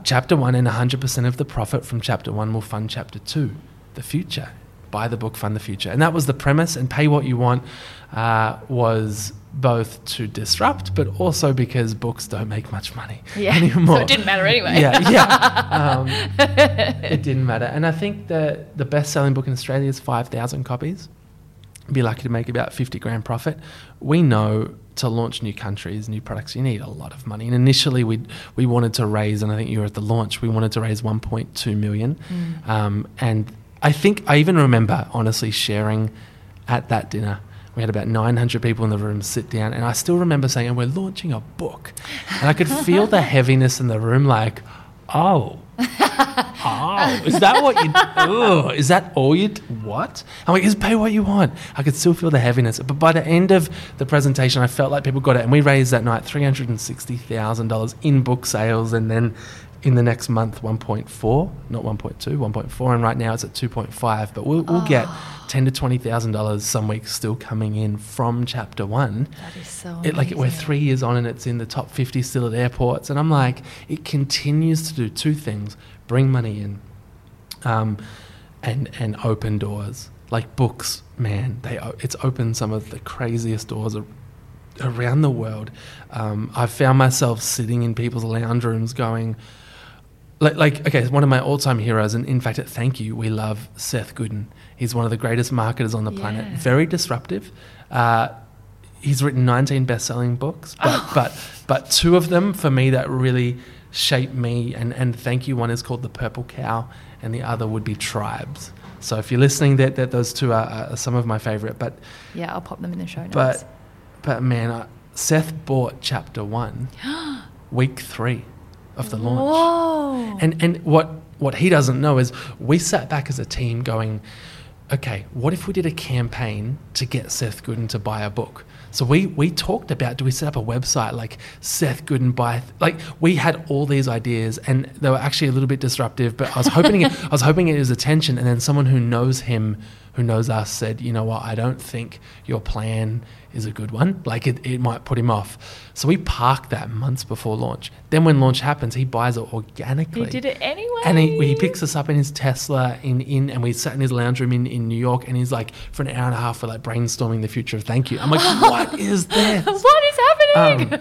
Chapter One, and 100% of the profit from Chapter One will fund Chapter Two, the future. Buy the book, fund the future. And that was the premise. And Pay What You Want was both to disrupt, but also because books don't make much money anymore. So it didn't matter anyway. It didn't matter. And I think the best-selling book in Australia is 5,000 copies. Be lucky to make about $50,000 profit. We know to launch new countries, new products, you need a lot of money. And initially we wanted to raise, and I think you were at the launch, we wanted to raise 1.2 million. And I think I even remember honestly sharing at that dinner, we had about 900 people in the room sit down, and I still remember saying, and we're launching a book. And I could feel the heaviness in the room, like, oh, is that what you? Oh, is that all you? What? I'm like, just pay what you want. I could still feel the heaviness, but by the end of the presentation, I felt like people got it, and we raised that night $360,000 in book sales, and then in the next month, 1.4, not 1.2, 1.4, and right now it's at 2.5. But we'll get $10,000 to $20,000 some weeks still coming in from Chapter One. That is so amazing. We're 3 years on, and it's in the top 50 still at airports, and I'm like, it continues to do two things. Bring money in, and open doors. Like books, man, it's opened some of the craziest doors around the world. I've found myself sitting in people's lounge rooms going, okay, one of my all-time heroes, and in fact at Thank You, we love Seth Godin. He's one of the greatest marketers on the planet, very disruptive. He's written 19 best-selling books, but two of them, for me, that really... shape me, and Thank You. One is called The Purple Cow, and the other would be Tribes. So if you're listening, that those two are some of my favorite. But yeah, I'll pop them in the show notes. But man, Seth bought Chapter One, week 3 of the launch. And what he doesn't know is we sat back as a team going, okay, what if we did a campaign to get Seth Godin to buy a book? So we talked about, do we set up a website like Seth Godin buy? Like we had all these ideas, and they were actually a little bit disruptive. But I was hoping it was attention. And then someone who knows him, who knows us, said, you know what, I don't think your plan is a good one. Like it might put him off. So we parked that months before launch. Then when launch happens, he buys it organically. He did it anyway. And he picks us up in his Tesla in and we sat in his lounge room in New York, and he's like, for an hour and a half, we're like brainstorming the future of Thank You. I'm like, what is this? What is happening?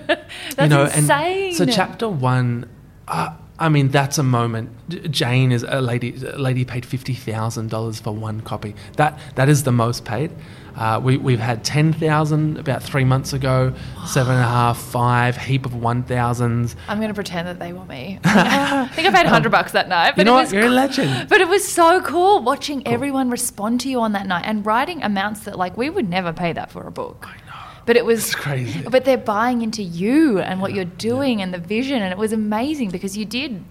That's insane. And so Chapter One, I mean, that's a moment. Jane is a lady. A lady paid $50,000 for one copy. That is the most paid. We've had 10,000 about 3 months ago, 7.5, 5, heap of 1,000s. I'm going to pretend that they were me. I think I paid $100 that night. But you know what? You're a legend. But it was so cool watching everyone respond to you on that night and writing amounts that like we would never pay that for a book. I know. But it was crazy. But they're buying into you and what you're doing and the vision, and it was amazing because you did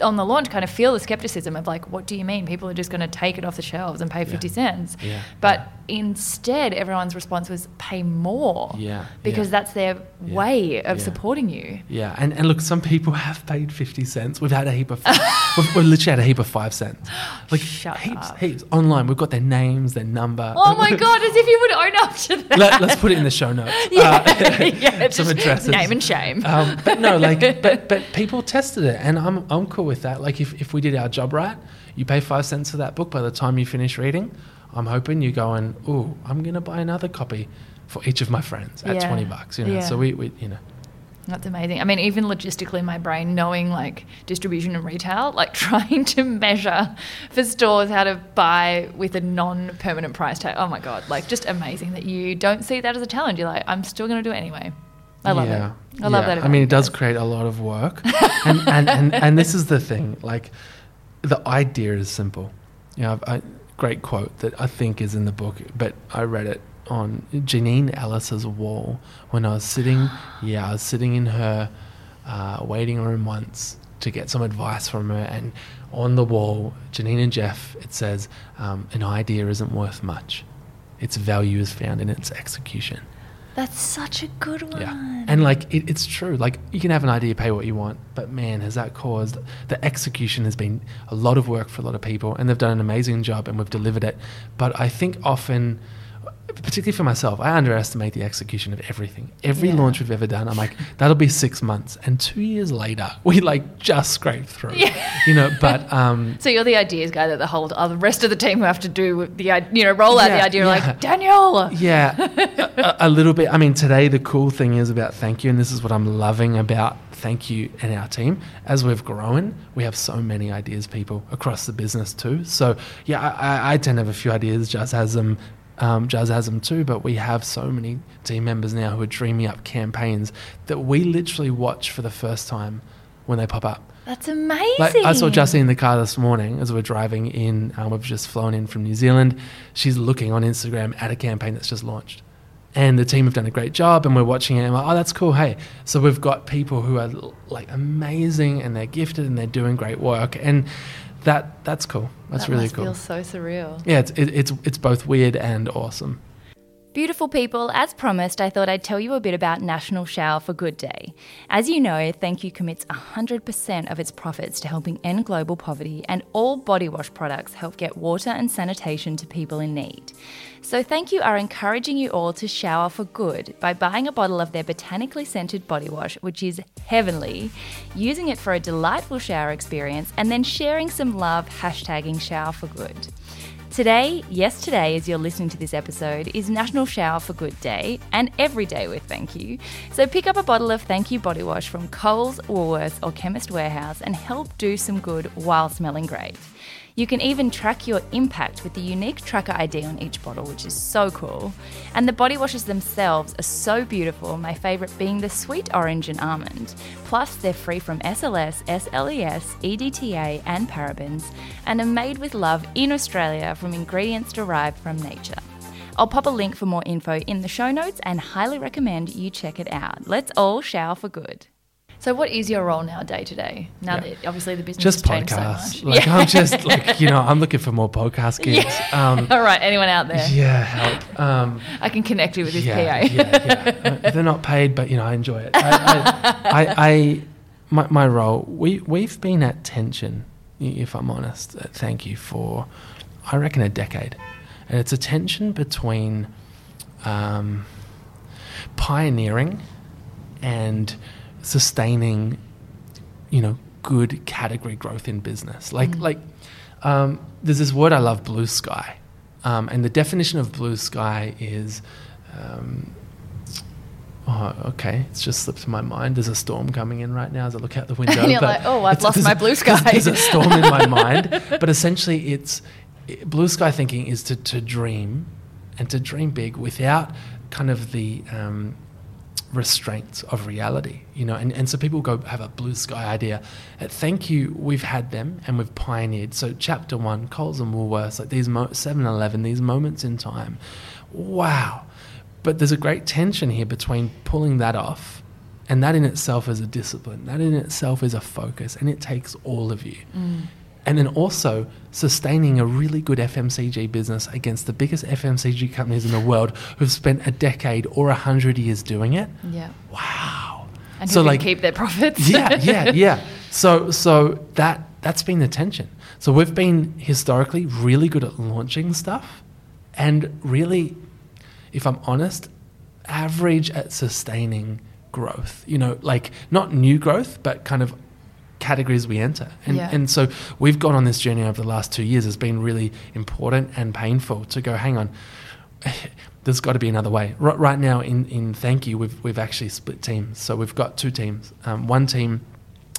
on the launch kind of feel the skepticism of like, what do you mean? People are just going to take it off the shelves and pay 50 cents. Yeah. But instead, everyone's response was pay more. Yeah. Because that's their way of supporting you. Yeah. And look, some people have paid 50 cents. We've had a heap of we've literally had a heap of 5 cents. Like heaps online. We've got their names, their number. Oh my God! As if you would own up to that. Let's put it in the show notes. Some addresses. Name and shame. But no, like, but people tested it, and I'm cool with that. Like if we did our job right, you pay 5 cents for that book. By the time you finish reading, I'm hoping you go and I'm gonna buy another copy for each of my friends at $20, you know. So we you know. That's amazing. I mean, even logistically, my brain, knowing like distribution and retail, like trying to measure for stores how to buy with a non-permanent price tag. Oh my God, like just amazing that you don't see that as a challenge. You're like, I'm still gonna do it anyway. I love it. I love that. I mean, it does create a lot of work. and this is the thing, like the idea is simple. You know, great quote that I think is in the book, but I read it on Janine Ellis's wall when I was sitting. Yeah, I was sitting in her waiting room once to get some advice from her, and on the wall, Janine and Jeff, it says, an idea isn't worth much. Its value is found in its execution. That's such a good one. Yeah. And like it's true. Like you can have an idea, pay what you want, but man, has that caused the execution has been a lot of work for a lot of people, and they've done an amazing job and we've delivered it. But I think often, particularly for myself, I underestimate the execution of everything. Every launch we've ever done, I'm like, that'll be 6 months, and 2 years later, we like just scraped through. Yeah. You know, but so you're the ideas guy that the whole the rest of the team who have to do with the roll out the idea, like Daniel. Yeah, a little bit. I mean, today the cool thing is about Thank You, and this is what I'm loving about Thank You and our team. As we've grown, we have so many ideas people across the business too. So yeah, I tend to have a few ideas. Jazz has them too, but we have so many team members now who are dreaming up campaigns that we literally watch for the first time when they pop up. That's amazing. Like, I saw Justine in the car this morning as we were driving in. We've just flown in from New Zealand. She's looking on Instagram at a campaign that's just launched. And the team have done a great job, and we're watching it, and we're like, oh, that's cool, hey. So we've got people who are like amazing, and they're gifted, and they're doing great work. And that's cool. That's really cool. That must feel so surreal. Yeah, it's both weird and awesome. Beautiful people, as promised, I thought I'd tell you a bit about National Shower for Good Day. As you know, Thank You commits 100% of its profits to helping end global poverty, and all body wash products help get water and sanitation to people in need. So Thank You are encouraging you all to shower for good by buying a bottle of their botanically scented body wash, which is heavenly, using it for a delightful shower experience, and then sharing some love, hashtagging Shower for Good. Today, today, as you're listening to this episode, is National Shower for Good Day, and every day with Thank You. So pick up a bottle of Thank You body wash from Coles, Woolworths or Chemist Warehouse and help do some good while smelling great. You can even track your impact with the unique tracker ID on each bottle, which is so cool. And the body washes themselves are so beautiful, my favourite being the sweet orange and almond. Plus, they're free from SLS, SLES, EDTA and parabens, and are made with love in Australia from ingredients derived from nature. I'll pop a link for more info in the show notes and highly recommend you check it out. Let's all shower for good. So what is your role now, day to day? Now that obviously the business just has changed podcasts. So much. Like I'm just like, you know, I'm looking for more podcast gigs. Yeah. All right, anyone out there? Yeah, help. I can connect you with this PA. They're not paid, but you know, I enjoy it. My role. We've been at tension, if I'm honest. Thank you for, I reckon, a decade, and it's a tension between pioneering and sustaining, you know, good category growth in business. There's this word I love, blue sky, and the definition of blue sky is, it's just slipped my mind. There's a storm coming in right now as I look out the window. And you're but like, oh, I've lost my blue sky. There's a storm in my mind, but essentially, blue sky thinking is to dream and to dream big without kind of the restraints of reality, you know, and so people go have a blue sky idea. At Thank You, we've had them and we've pioneered. So Chapter One, Coles and Woolworths, like these 7-Eleven, these moments in time. Wow. But there's a great tension here between pulling that off, and that in itself is a discipline. That in itself is a focus, and it takes all of you. Mm. And then also sustaining a really good FMCG business against the biggest FMCG companies in the world who've spent a decade or 100 years doing it. Yeah. Wow. And so who can keep their profits. Yeah. So that's been the tension. So we've been historically really good at launching stuff, and really, if I'm honest, average at sustaining growth. You know, like not new growth, but kind of categories we enter. And so we've gone on this journey over the last 2 years. It's been really important and painful to go, hang on, there's got to be another way. Right now in Thank You, we've actually split teams. So we've got two teams. One team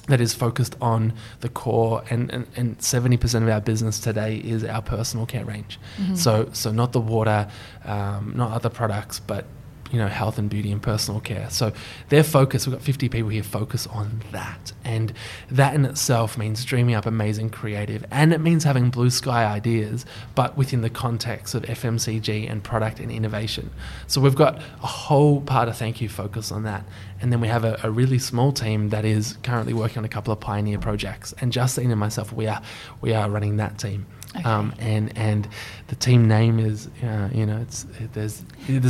that is focused on the core, and 70% of our business today is our personal care range. Mm-hmm. So not the water, not other products, but you know, health and beauty and personal care. So their focus, we've got 50 people here, focus on that. And that in itself means dreaming up amazing creative, and it means having blue sky ideas, but within the context of FMCG and product and innovation. So we've got a whole part of Thank You focus on that. And then we have a really small team that is currently working on a couple of pioneer projects. And Justine and myself, we are running that team. Okay. And the team name is, you know, there's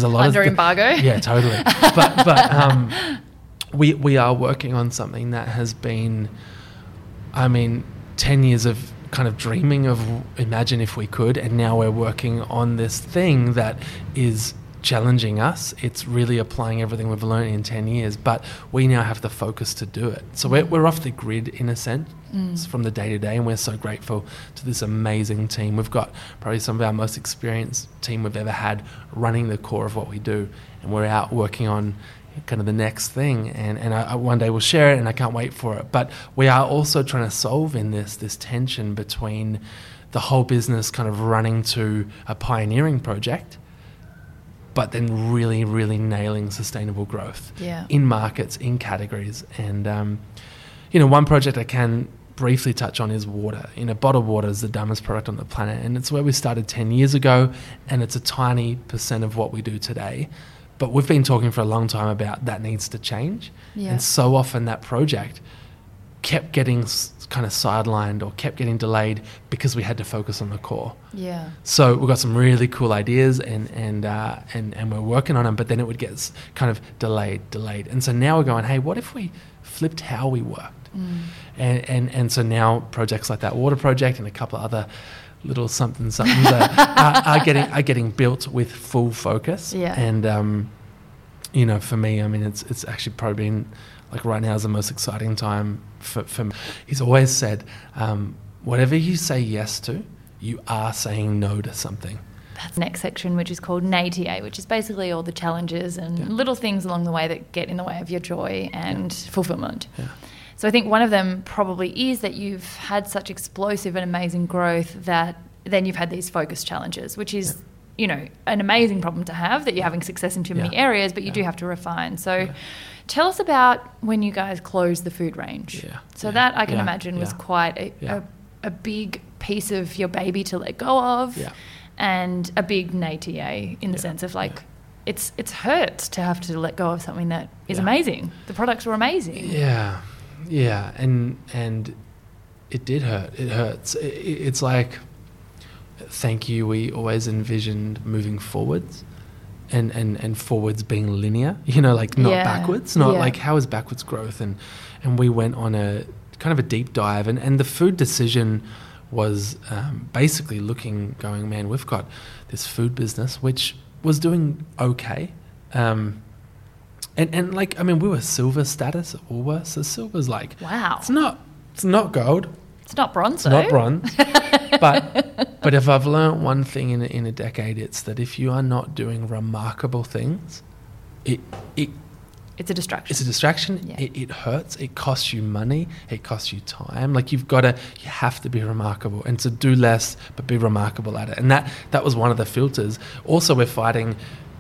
a lot under embargo. Yeah, totally. But we are working on something that has been, 10 years of kind of dreaming of imagine if we could, and now we're working on this thing that is challenging us. It's really applying everything we've learned in 10 years, but we now have the focus to do it. So we're off the grid in a sense. Mm. From the day-to-day, and we're so grateful to this amazing team. We've got probably some of our most experienced team we've ever had running the core of what we do, and we're out working on kind of the next thing, and I one day we'll share it, and I can't wait for it. But we are also trying to solve in this tension between the whole business kind of running to a pioneering project, but then really, really nailing sustainable growth in markets, in categories. And you know, one project I can briefly touch on is water. You know, bottled water is the dumbest product on the planet, and it's where we started 10 years ago, and it's a tiny % of what we do today. But we've been talking for a long time about that needs to change. Yeah. And so often that project kept getting kind of sidelined or kept getting delayed because we had to focus on the core. Yeah. So we've got some really cool ideas and we're working on them, but then it would get kind of delayed. And so now we're going, hey, what if we flipped how we work? Mm. And so now projects like that water project and a couple of other little somethings are getting built with full focus. Yeah. And you know, for me, it's actually probably been like right now is the most exciting time for me. He's always said, whatever you say yes to, you are saying no to something. That's the next section, which is called NATA, which is basically all the challenges and little things along the way that get in the way of your joy and fulfillment. Yeah. So I think one of them probably is that you've had such explosive and amazing growth that then you've had these focus challenges, which is, you know, an amazing problem to have, that you're having success in too many areas, but you do have to refine. So tell us about when you guys closed the food range. Yeah. So that I can imagine was quite a big piece of your baby to let go of, and a big NATA in the sense of like It's hurts to have to let go of something that is amazing. The products were amazing. Yeah, and it did hurt. It hurts. It's like, thank you. We always envisioned moving forwards, and forwards being linear. You know, like not backwards. Not like how is backwards growth? And we went on a kind of a deep dive, and the food decision was basically going, man, we've got this food business which was doing okay. And like, I mean, we were silver status at Woolworths. So silver's like, wow, it's not gold. It's not bronze, though. Not bronze. But if I've learnt one thing in a decade, it's that if you are not doing remarkable things, it's a distraction. It's a distraction. Yeah. It hurts. It costs you money. It costs you time. Like you have to be remarkable and to do less, but be remarkable at it. And that was one of the filters. Also, we're fighting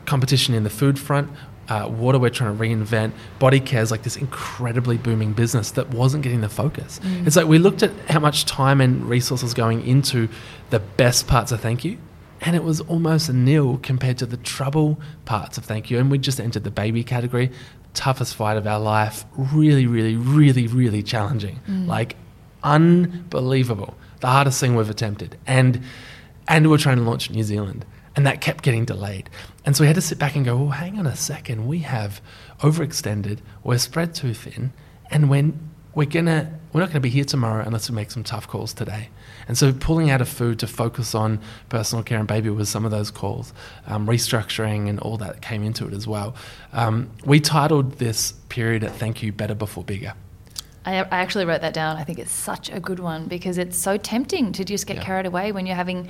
competition in the food front, water we're trying to reinvent. Body care is like this incredibly booming business that wasn't getting the focus. Mm. It's like we looked at how much time and resources going into the best parts of Thank You. And it was almost nil compared to the trouble parts of Thank You. And we just entered the baby category. Toughest fight of our life. Really, really, really, really challenging. Mm. Like unbelievable. The hardest thing we've attempted. And we're trying to launch in New Zealand. And that kept getting delayed. And so we had to sit back and go, well, hang on a second. We have overextended. We're spread too thin. And when we're not going to be here tomorrow unless we make some tough calls today. And so pulling out of food to focus on personal care and baby was some of those calls. Restructuring and all that came into it as well. We titled this period at Thank You Better Before Bigger. I actually wrote that down. I think it's such a good one because it's so tempting to just get carried away when you're having,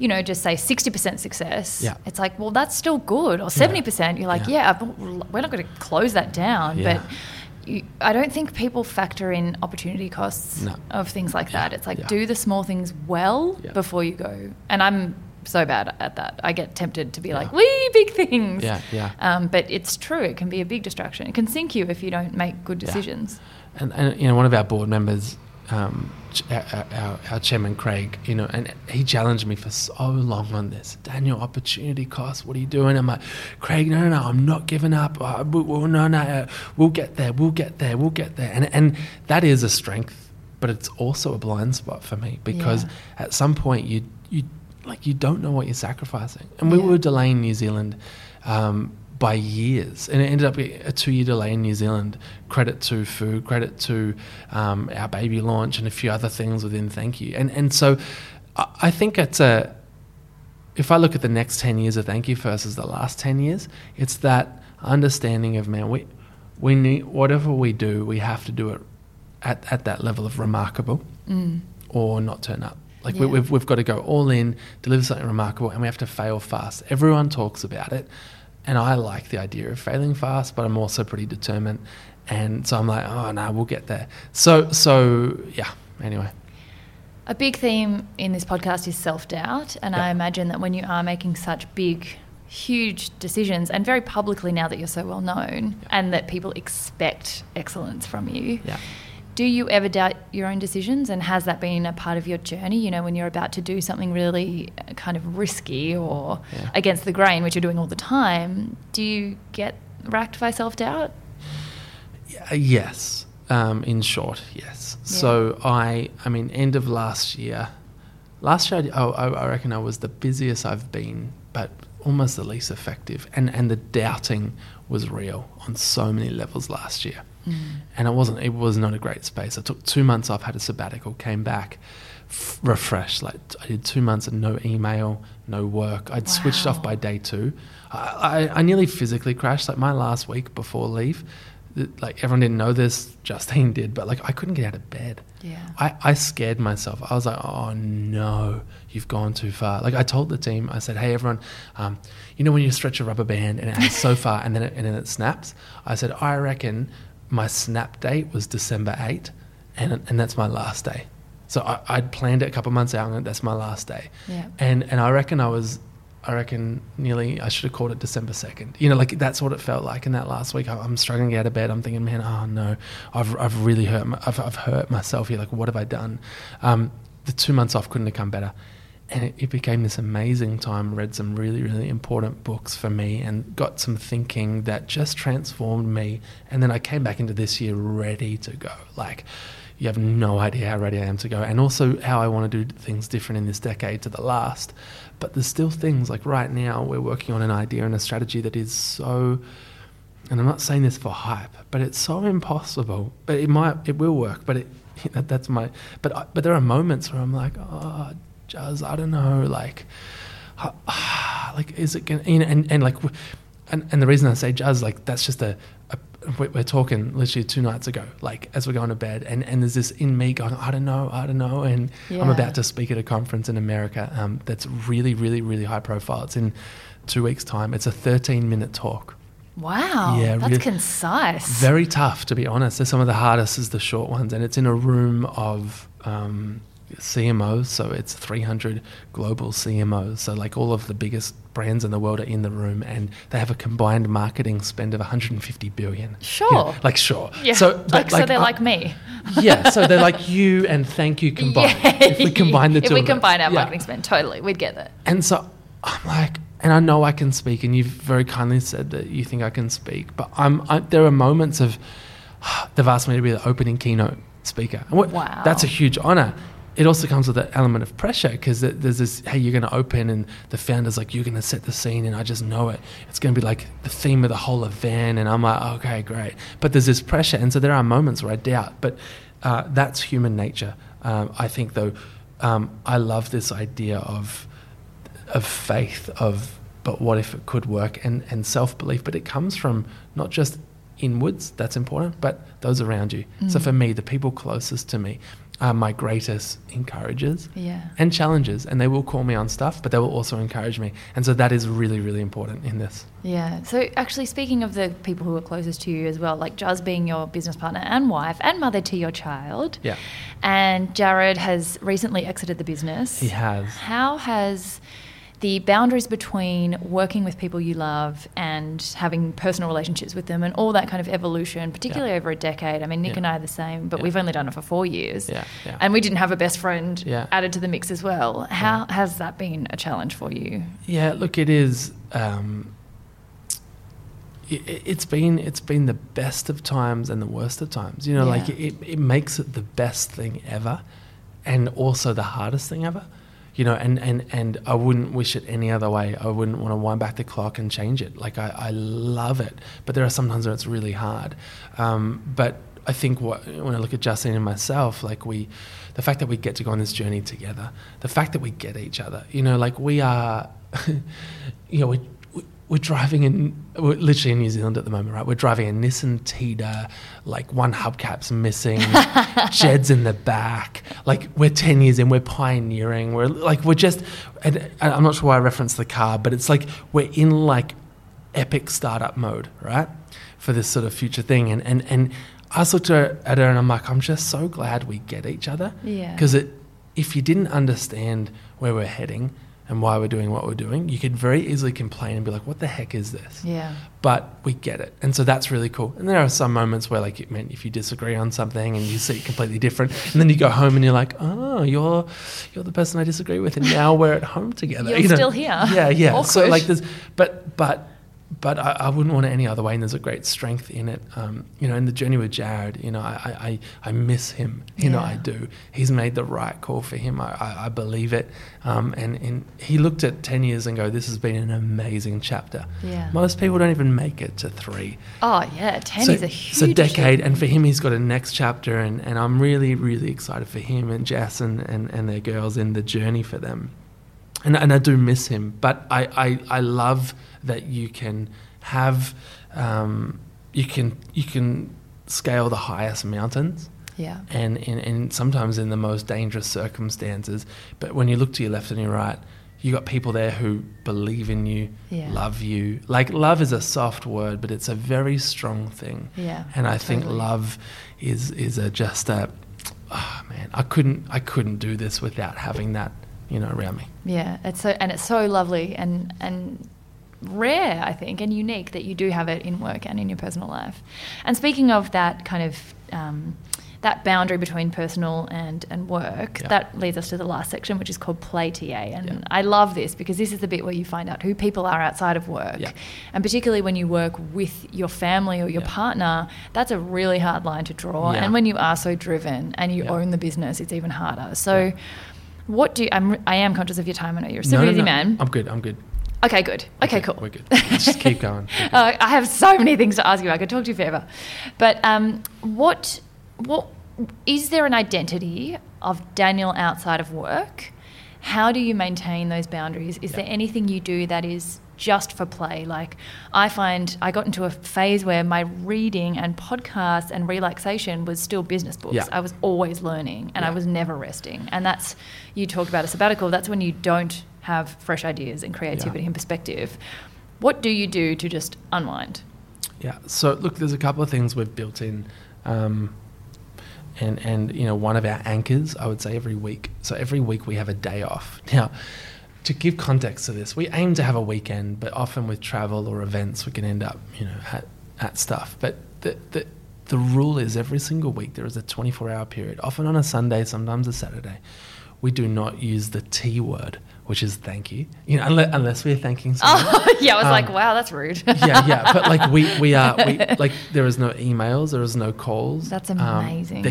just say 60% success. Yeah. It's like, well, that's still good. Or 70%. You're like, we're not going to close that down. Yeah. But I don't think people factor in opportunity costs of things like that. It's like do the small things well before you go. And I'm so bad at that. I get tempted to be like, wee, big things. Yeah. But it's true. It can be a big distraction. It can sink you if you don't make good decisions. And one of our board members, our chairman Craig, and he challenged me for so long on this. Daniel, opportunity cost. What are you doing? I'm like, Craig, no, I'm not giving up. We'll get there. We'll get there. And that is a strength, but it's also a blind spot for me because at some point you don't know what you're sacrificing. And we were delaying New Zealand by years, and it ended up being a 2-year delay in New Zealand. Credit to food, credit to our baby launch, and a few other things within Thank You. And so, I think if I look at the next 10 years of Thank You versus the last 10 years, it's that understanding of, man, we need, whatever we do, we have to do it at that level of remarkable, or not turn up. Like we've got to go all in, deliver something remarkable, and we have to fail fast. Everyone talks about it. And I like the idea of failing fast, but I'm also pretty determined. And so I'm like, oh, no, we'll get there. So yeah, anyway. A big theme in this podcast is self-doubt. And I imagine that when you are making such big, huge decisions, and very publicly now that you're so well known, and that people expect excellence from you, do you ever doubt your own decisions? And has that been a part of your journey, when you're about to do something really kind of risky or against the grain, which you're doing all the time? Do you get racked by self-doubt? Yes. In short, yes. Yeah. So I mean, end of last year, I reckon I was the busiest I've been, but almost the least effective. And the doubting was real on so many levels last year. And it was not a great space. I took 2 months off, had a sabbatical, came back refreshed. Like I did 2 months of no email, no work. I'd switched off by day 2. I nearly physically crashed. Like my last week before leave, like everyone didn't know this, Justine did, but like I couldn't get out of bed. Yeah. I scared myself. I was like, oh no, you've gone too far. Like I told the team, I said, hey everyone, when you stretch a rubber band and it has so far and then it snaps? I said, I reckon my snap date was December 8th, and that's my last day. So I'd planned it a couple months out, and that's my last day. Yeah. And I should have called it December 2nd. Like that's what it felt like in that last week. I'm struggling to get out of bed. I'm thinking, man, oh no, I've really hurt myself here. Like what have I done? The 2 months off couldn't have come better. And it became this amazing time, read some really, really important books for me and got some thinking that just transformed me. And then I came back into this year ready to go. Like, you have no idea how ready I am to go. And also how I want to do things different in this decade to the last. But there's still things like right now we're working on an idea and a strategy that is so, and I'm not saying this for hype, but it's so impossible. But it will work, but but there are moments where I'm like, oh, Juz, I don't know, like, is it going to, you know, and the reason I say Juz, like, that's just we're talking literally 2 nights ago, like, as we're going to bed, and there's this in me going, I don't know, and yeah. I'm about to speak at a conference in America that's really, really, really high profile. It's in 2 weeks' time. It's a 13-minute talk. Wow, yeah, that's really concise. Very tough, to be honest. They're some of the hardest is the short ones, and it's in a room of CMOs, so it's 300 global CMOs, so like all of the biggest brands in the world are in the room, and they have a combined marketing spend of 150 billion. Sure. You know, like, sure. Yeah. So they're like me. Yeah, so they're like you and Thank You combined. Yeah. If we combine the two. If we combine our marketing spend, totally, we'd get that. And so I'm like, and I know I can speak, and you've very kindly said that you think I can speak, but there are moments of, they've asked me to be the opening keynote speaker. Wow. That's a huge honour. It also comes with an element of pressure because there's this, hey, you're going to open, and the founder's like, you're going to set the scene, and I just know it. It's going to be like the theme of the whole event, and I'm like, okay, great. But there's this pressure, and so there are moments where I doubt, but that's human nature. I think, though, I love this idea of faith, of but what if it could work, and self-belief, but it comes from not just inwards, that's important, but those around you. Mm. So for me, the people closest to me are my greatest encouragers and challengers, and they will call me on stuff, but they will also encourage me. And so that is really, really important in this. Yeah. So actually, speaking of the people who are closest to you as well, like Juz being your business partner and wife and mother to your child. Yeah. And Jared has recently exited the business. He has. How has the boundaries between working with people you love and having personal relationships with them and all that kind of evolution, particularly over a decade. I mean, Nick and I are the same, but we've only done it for 4 years. Yeah. Yeah. And we didn't have a best friend added to the mix as well. How has that been a challenge for you? Yeah, look, it is. It's been the best of times and the worst of times. You know, like it makes it the best thing ever and also the hardest thing ever. You know, and I wouldn't wish it any other way. I wouldn't want to wind back the clock and change it. Like, I love it. But there are some times where it's really hard. But I think when I look at Justine and myself, like the fact that we get to go on this journey together, the fact that we get each other, you know, like we are, you know, we're driving we're literally in New Zealand at the moment, right? We're driving a Nissan Tida, like one hubcap's missing, Jed's in the back. Like we're 10 years in, we're pioneering. We're like, we're just, and I'm not sure why I referenced the car, but it's like, we're in like epic startup mode, right? For this sort of future thing. And I looked at her and I'm like, I'm just so glad we get each other. Yeah. Because if you didn't understand where we're heading, and why we're doing what we're doing, you could very easily complain and be like, what the heck is this? Yeah. But we get it. And so that's really cool. And there are some moments where, like, it meant if you disagree on something and you see it completely different, and then you go home and you're like, oh, you're the person I disagree with, and now we're at home together. You're still here. Yeah, yeah. Awkward. So, like, there's... But I wouldn't want it any other way, and there's a great strength in it. You know, in the journey with Jared, you know, I miss him. You know, I do. He's made the right call for him. I believe it. And he looked at 10 years and go, this has been an amazing chapter. Yeah. Most people don't even make it to 3. Oh, yeah, 10 is a huge... It's a decade, and for him, he's got a next chapter, and I'm really, really excited for him and Jess and their girls in the journey for them. And I do miss him, but I love that you can have you can scale the highest mountains, and sometimes in the most dangerous circumstances. But when you look to your left and your right, you got people there who believe in you, love you. Like, love is a soft word, but it's a very strong thing. Yeah, and I think love is oh man, I couldn't do this without having that, you know, around me. Yeah, it's so lovely and rare, I think, and unique that you do have it in work and in your personal life. And speaking of that kind of that boundary between personal and work, that leads us to the last section, which is called play TA. And I love this because this is the bit where you find out who people are outside of work. And particularly when you work with your family or your partner, that's a really hard line to draw. And when you are so driven and you own the business, it's even harder. So what do you, I am conscious of your time. I know you're a busy man. I'm good. Okay, good. Okay, cool. We're good. Let's just keep going. I have so many things to ask you. I could talk to you forever. But what is there an identity of Daniel outside of work? How do you maintain those boundaries? Is there anything you do that is just for play? Like I find I got into a phase where my reading and podcasts and relaxation was still business books. I was always learning and I was never resting. And that's, you talked about a sabbatical, that's when you don't have fresh ideas and creativity and perspective. What do you do to just unwind? So look, there's a couple of things we've built in, and you know, one of our anchors, I would say, every week. So every week we have a day off. Now, to give context to this, we aim to have a weekend, but often with travel or events, we can end up, you know, at stuff. But the rule is every single week there is a 24-hour period, often on a Sunday, sometimes a Saturday. We do not use the T word, which is thank you. You know, unless we're thanking someone. I was like, wow, that's rude. But like we are like there is no emails, there is no calls. That's amazing.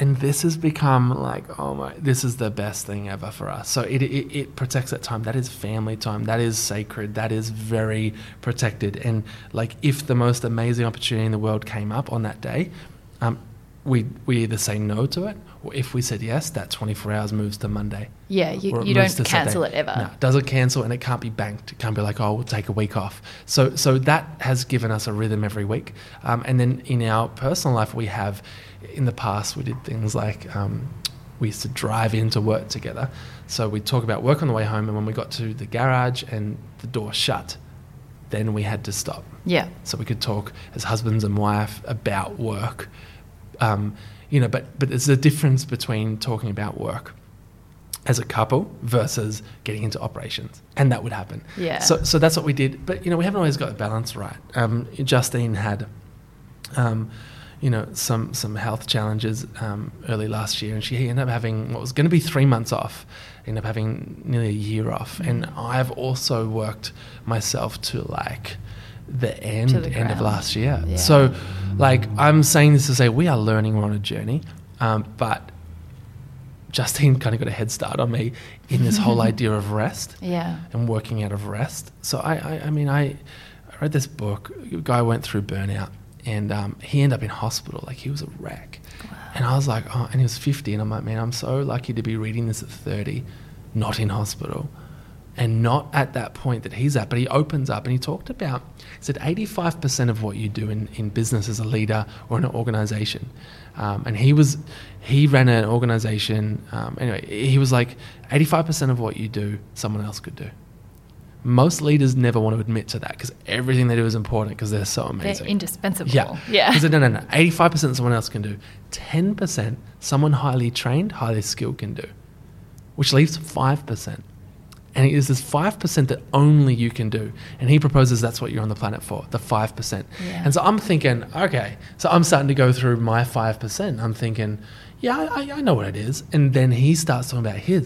And this has become like, oh my, this is the best thing ever for us. So it protects that time. That is family time. That is sacred. That is very protected. And like, if the most amazing opportunity in the world came up on that day, we either say no to it, or if we said yes, that 24 hours moves to Monday. Yeah, you don't cancel it ever. No, it doesn't cancel, and it can't be banked. It can't be like, oh, we'll take a week off. So that has given us a rhythm every week. And then in our personal life, we have, in the past, we did things like we used to drive into work together. So we'd talk about work on the way home, and when we got to the garage and the door shut, then we had to stop. Yeah. So we could talk as husbands and wife about work. You know, but there's a difference between talking about work as a couple versus getting into operations, and that would happen. Yeah. So that's what we did. But you know, we haven't always got the balance right. Justine had, you know, some health challenges early last year, and she ended up having what was going to be 3 months off, ended up having nearly a year off. And I've also worked myself to like the end of last year. Yeah. So like, I'm saying this to say we are learning, we're on a journey, but Justine kind of got a head start on me in this whole idea of rest and working out of rest. So I mean I read this book, a guy went through burnout, and he ended up in hospital, like he was a wreck. And I was like, oh, and he was 50, and I'm like, man, I'm so lucky to be reading this at 30, not in hospital. And not at that point that he's at, but he opens up and he talked about, he said 85% of what you do in business as a leader or an organization. And he ran an organization. Anyway, he was like, 85% of what you do, someone else could do. Most leaders never want to admit to that because everything they do is important because they're so amazing. They're indispensable. Yeah. He said, no, 85% someone else can do. 10% someone highly trained, highly skilled can do, which leaves 5%. And it is this 5% that only you can do. And he proposes that's what you're on the planet for, the 5%. Yeah. And so I'm thinking, okay, so I'm starting to go through my 5%. I'm thinking, I know what it is. And then he starts talking about he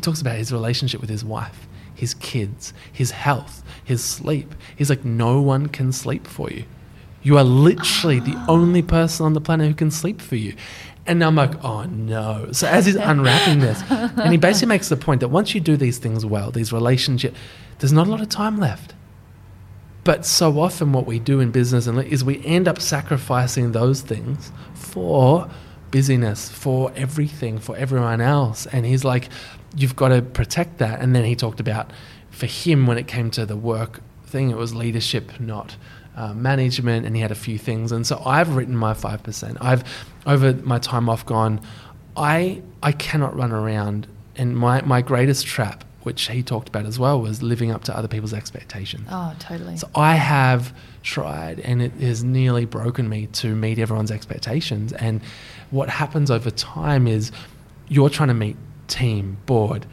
talks about his relationship with his wife, his kids, his health, his sleep. He's like, no one can sleep for you. You are literally the only person on the planet who can sleep for you. And I'm like, oh no. So as he's unwrapping this, and he basically makes the point that once you do these things well, these relationships, there's not a lot of time left. But so often what we do in business is we end up sacrificing those things for busyness, for everything, for everyone else. And he's like, you've got to protect that. And then he talked about, for him, when it came to the work thing, it was leadership, not management, and he had a few things. And so I've written my 5%. I've, over my time off, gone, I cannot run around. And my greatest trap, which he talked about as well, was living up to other people's expectations. Oh, totally. So I have tried, and it has nearly broken me, to meet everyone's expectations. And what happens over time is you're trying to meet team, board,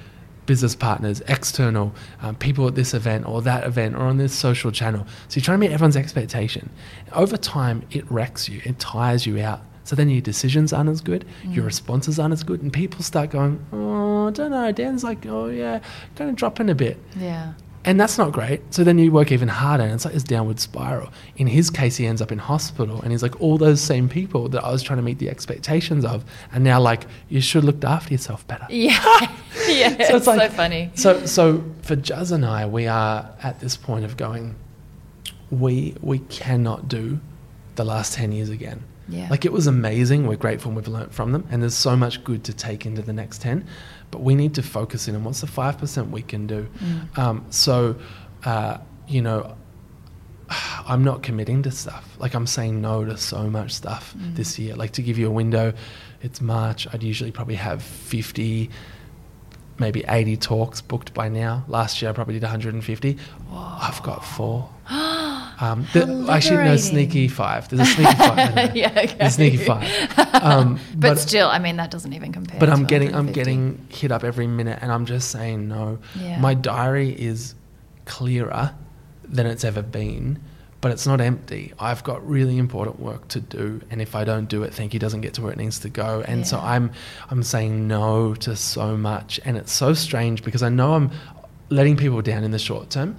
business partners, external people at this event or that event or on this social channel. So you're trying to meet everyone's expectation. Over time, it wrecks you. It tires you out. So then your decisions aren't as good, your responses aren't as good, and people start going, oh, I don't know, Dan's like, oh, yeah, kind of dropping a bit. Yeah. And that's not great. So then you work even harder, and it's like this downward spiral. In his case, he ends up in hospital, and he's like, all those same people that I was trying to meet the expectations of are now like, you should have looked after yourself better. Yeah, yeah. So it's like, so funny. So for Juz and I, we are at this point of going, we cannot do the last 10 years again. Yeah. Like, it was amazing. We're grateful and we've learnt from them, and there's so much good to take into the next 10, but we need to focus in on what's the 5% we can do. You know, I'm not committing to stuff. Like, I'm saying no to so much stuff this year. Like, to give you a window, it's March. I'd usually probably have 50, maybe 80 talks booked by now. Last year I probably did 150. Whoa. I've got 4. Actually, no, sneaky 5. There's a sneaky 5. Yeah, okay. There's a sneaky 5. But still, I mean, that doesn't even compare. But I'm getting hit up every minute, and I'm just saying no. Yeah. My diary is clearer than it's ever been, but it's not empty. I've got really important work to do, and if I don't do it, Thank You doesn't get to where it needs to go. And so I'm saying no to so much, and it's so strange because I know I'm letting people down in the short term.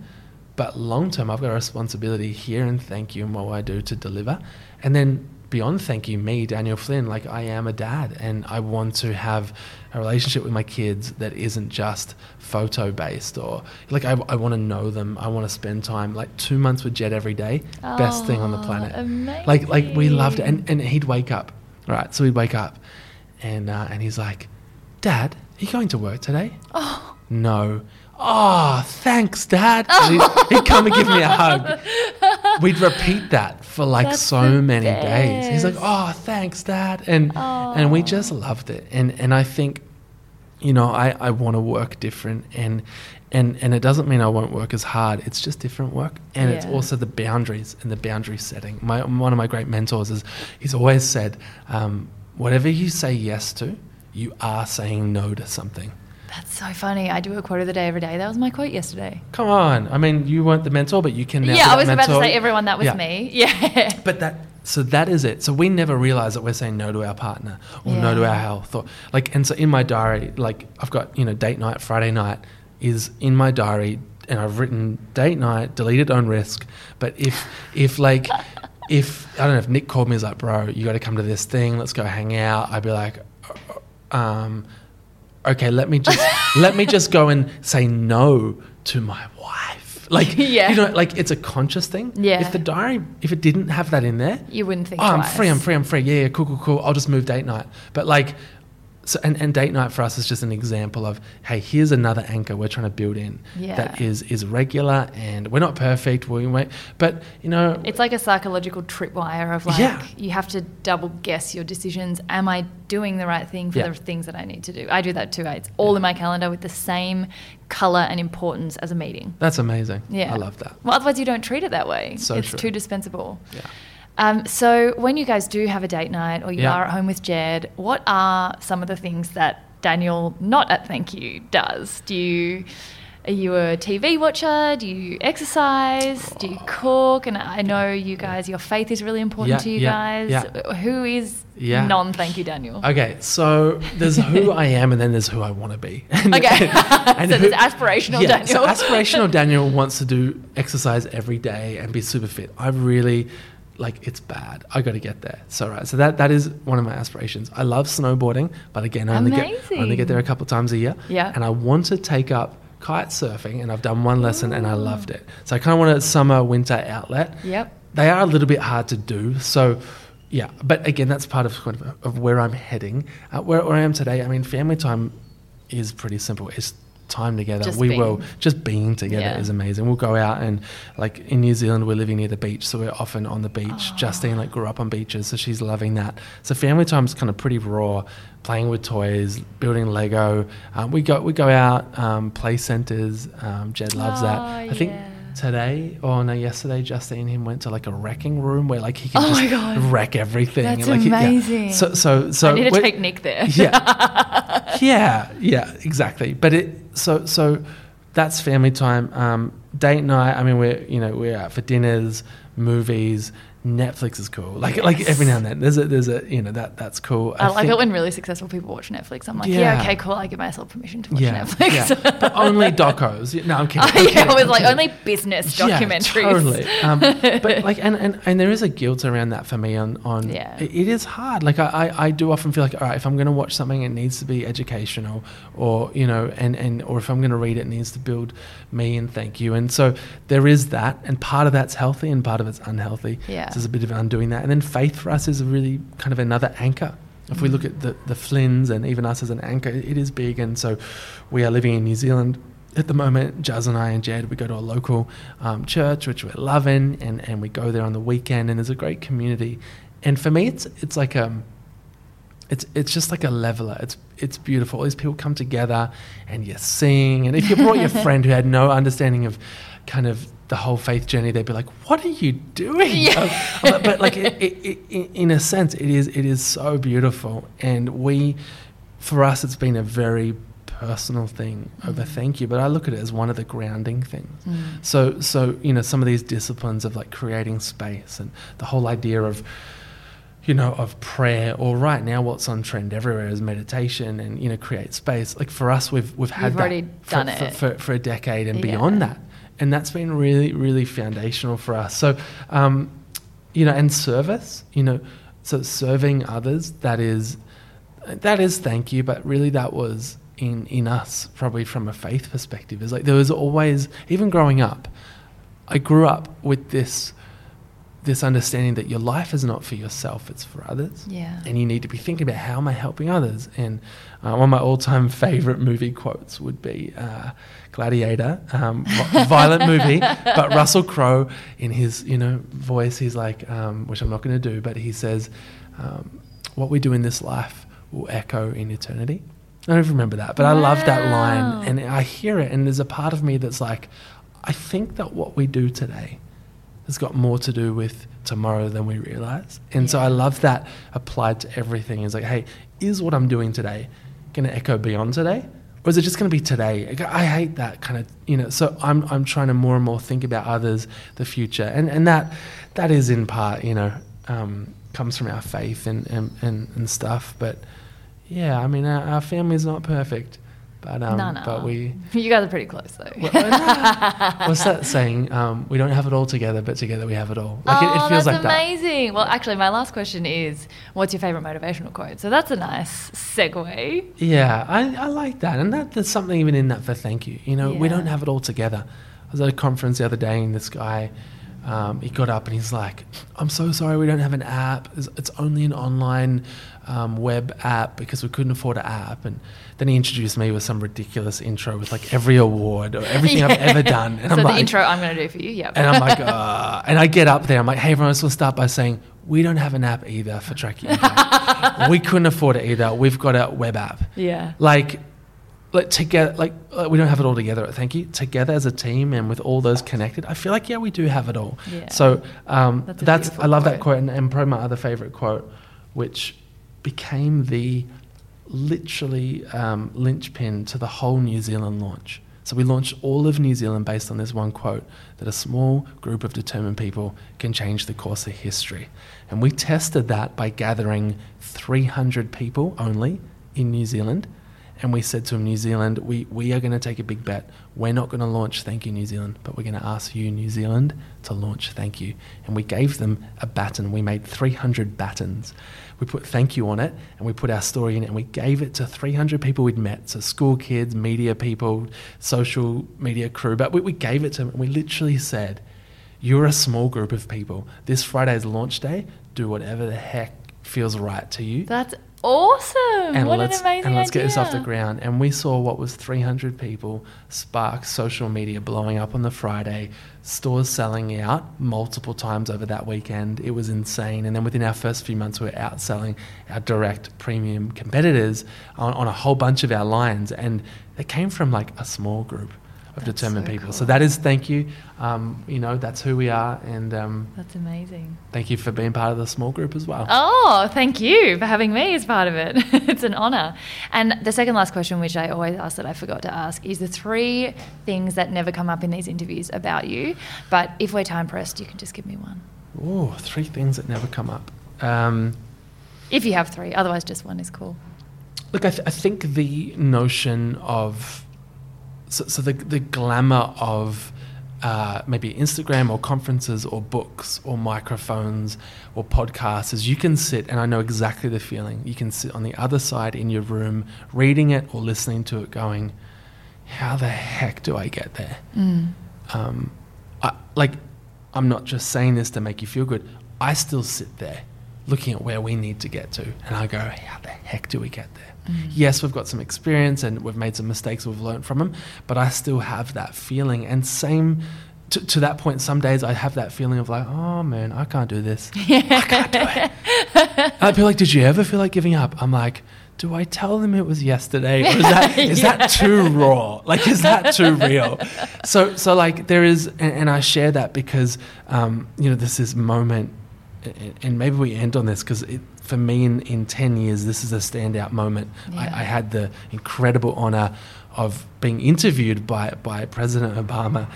But long term, I've got a responsibility here and Thank You and what I do to deliver. And then beyond Thank You, me, Daniel Flynn, like, I am a dad, and I want to have a relationship with my kids that isn't just photo based, or like, I want to know them. I want to spend time, like, 2 months with Jed every day. Best thing on the planet. Amazing. Like we loved it. And he'd wake up. Right. So he'd wake up and he's like, Dad, are you going to work today? Oh, no. Oh, thanks, Dad. He'd come and give me a hug. We'd repeat that for so many days. He's like, oh, thanks, Dad. And we just loved it. And I think, you know, I want to work different, and it doesn't mean I won't work as hard. It's just different work. And it's also the boundaries and the boundary setting. One of my great mentors he's always said, whatever you say yes to, you are saying no to something. That's so funny. I do a quote of the day every day. That was my quote yesterday. Come on. I mean, you weren't the mentor, but you can now. Yeah, I was about to say everyone, that was me. Yeah. But that is it. So we never realize that we're saying no to our partner or no to our health. Or and so in my diary, I've got, date night, Friday night is in my diary, and I've written date night, deleted on risk. But if I don't know, if Nick called me, he's like, bro, you got to come to this thing. Let's go hang out. I'd be like, okay, let me just go and say no to my wife. It's a conscious thing. Yeah. If the diary, if it didn't have that in there, you wouldn't think. Oh, twice. I'm free. Yeah, cool. I'll just move date night. But and date night for us is just an example of, hey, here's another anchor we're trying to build in that is regular, and we're not perfect. But it's like a psychological tripwire of you have to double guess your decisions. Am I doing the right thing for the things that I need to do? I do that too. It's all in my calendar with the same color and importance as a meeting. That's amazing. Yeah, I love that. Well, otherwise you don't treat it that way. So it's true. Too dispensable. Yeah. So when you guys do have a date night, or you are at home with Jed, what are some of the things that Daniel, not at Thank You, does? Are you a TV watcher? Do you exercise? Do you cook? And I know you guys, your faith is really important to you guys. Yeah. Who is non-Thank You Daniel? Okay, so there's who I am, and then there's who I want to be. Okay, and so there's aspirational Daniel. So aspirational Daniel wants to do exercise every day and be super fit. I really... it's bad. I got to get there. So so that is one of my aspirations. I love snowboarding, but again, I only get there a couple of times a year. Yeah. And I want to take up kite surfing, and I've done one lesson and I loved it. So I kind of want a summer, winter outlet. Yep. They are a little bit hard to do. So yeah, but again, that's part of where I'm heading. Where I am today, I mean, family time is pretty simple. It's time together. Being together is amazing. We'll go out, and in New Zealand we're living near the beach, so we're often on the beach. Justine grew up on beaches, so she's loving that. So family time's kind of pretty raw, playing with toys, building Lego. We go out, play centers. Jed loves that. I think today, yesterday, Justine and him went to a wrecking room where he can wreck everything. That's amazing. So I need to take Nick there. Yeah, yeah, exactly. But so that's family time. Date night. I mean, we're out for dinners, movies, Netflix is cool. Like every now and then, there's a you know, that's cool. I like it when really successful people watch Netflix. I'm like, yeah okay, cool. I give myself permission to watch Netflix. Yeah. But only docos. No, I'm kidding. I was like, only business documentaries. Yeah, totally. But like, and there is a guilt around that for me on it is hard. Like I do often feel like, all right, if I'm going to watch something, it needs to be educational, or you know, and or if I'm going to read it, it needs to build me and thank you. And so there is that, and part of that's healthy, and part of it's unhealthy. Yeah. There's a bit of undoing that. And then faith for us is really kind of another anchor. If we look at the Flynns and even us as an anchor, it is big. And so we are living in New Zealand at the moment. Jazz and I and Jed, we go to a local church, which we're loving, and we go there on the weekend, and there's a great community. And for me, it's like it's just like a leveler. It's beautiful. All these people come together and you sing. And if you brought your friend who had no understanding of kind of the whole faith journey, they'd be like, "What are you doing?" Yeah. But like, it, in a sense, it is so beautiful. And for us, it's been a very personal thing over thank you. But I look at it as one of the grounding things. Mm. So you know, some of these disciplines of like creating space, and the whole idea of, you know, of prayer, or right now what's on trend everywhere is meditation, and you know, create space. Like for us, we've had that already done it for a decade and beyond that. And that's been really, really foundational for us. So, you know, and service, you know, so serving others, that is thank you. But really that was in us, probably from a faith perspective, is like there was always, even growing up, I grew up with this understanding that your life is not for yourself, it's for others. Yeah. And you need to be thinking about, how am I helping others? And one of my all-time favourite movie quotes would be Gladiator, violent movie, but Russell Crowe, in his, you know, voice, he's like, which I'm not going to do, but he says, what we do in this life will echo in eternity. I don't even remember that, but I love that line, and I hear it, and there's a part of me that's like, I think that what we do today has got more to do with tomorrow than we realise. And so I love that applied to everything. It's like, hey, is what I'm doing today going to echo beyond today? Or is it just going to be today? I hate that kind of, you know, so I'm trying to more and more think about others, the future. And that is in part, you know, comes from our faith and stuff. But yeah, I mean, our family is not perfect. But, but you guys are pretty close though. What's that saying? We don't have it all together, but together we have it all. Like it feels like that. That's amazing. Well, actually, my last question is, what's your favourite motivational quote? So that's a nice segue. Yeah, I like that, and there's something even in that for thank you. You know, we don't have it all together. I was at a conference the other day, and this guy, he got up and he's like, "I'm so sorry, we don't have an app. It's only an online web app because we couldn't afford an app." And then he introduced me with some ridiculous intro with like every award or everything I've ever done. And so I'm like, the intro I'm going to do for you, yeah. And I'm like, and I get up there, I'm like, "Hey everyone, I just want to start by saying we don't have an app either for tracking. We couldn't afford it either. We've got a web app." Yeah. Like together, like we don't have it all together. Thank you. Together as a team and with all those connected, I feel like we do have it all. Yeah. So that's I love that quote, and probably my other favorite quote, which became the literally linchpin to the whole New Zealand launch. So we launched all of New Zealand based on this one quote, that a small group of determined people can change the course of history. And we tested that by gathering 300 people only in New Zealand. And we said to them, New Zealand, we are going to take a big bet. We're not going to launch Thank You New Zealand, but we're going to ask you, New Zealand, to launch Thank You. And we gave them a baton. We made 300 batons. We put Thank You on it, and we put our story in it, and we gave it to 300 people we'd met. So school kids, media people, social media crew. But we gave it to them, and we literally said, "You're a small group of people. This Friday's launch day. Do whatever the heck feels right to you." That's awesome. And what an amazing idea. And let's get this off the ground. And we saw what was 300 people, spark social media blowing up on the Friday, stores selling out multiple times over that weekend. It was insane. And then within our first few months, we were outselling our direct premium competitors on a whole bunch of our lines. And it came from like a small group of determined people. Cool. So that is thank you. You know, that's who we are, and that's amazing. Thank you for being part of the small group as well. Oh, thank you for having me as part of it. It's an honor. And the second last question, which I always ask that I forgot to ask, is the three things that never come up in these interviews about you. But if we're time pressed, you can just give me one. Oh, three things that never come up. If you have three, otherwise just one is cool. Look, I think the notion of the glamour of maybe Instagram or conferences or books or microphones or podcasts is you can sit, and I know exactly the feeling, you can sit on the other side in your room reading it or listening to it going, how the heck do I get there? Mm. I'm not just saying this to make you feel good. I still sit there looking at where we need to get to, and I go, how the heck do we get there? Mm. Yes, we've got some experience and we've made some mistakes, we've learned from them, but I still have that feeling. And same to that point, some days I have that feeling of like, oh man, I can't do this. I can't do it. I'd be like, did you ever feel like giving up? I'm like, do I tell them it was yesterday? Or is that too raw? Like, is that too real? So like there is, and I share that because, there's this moment, and maybe we end on this because for me in 10 years, this is a standout moment. Yeah. I had the incredible honor of being interviewed by President Obama.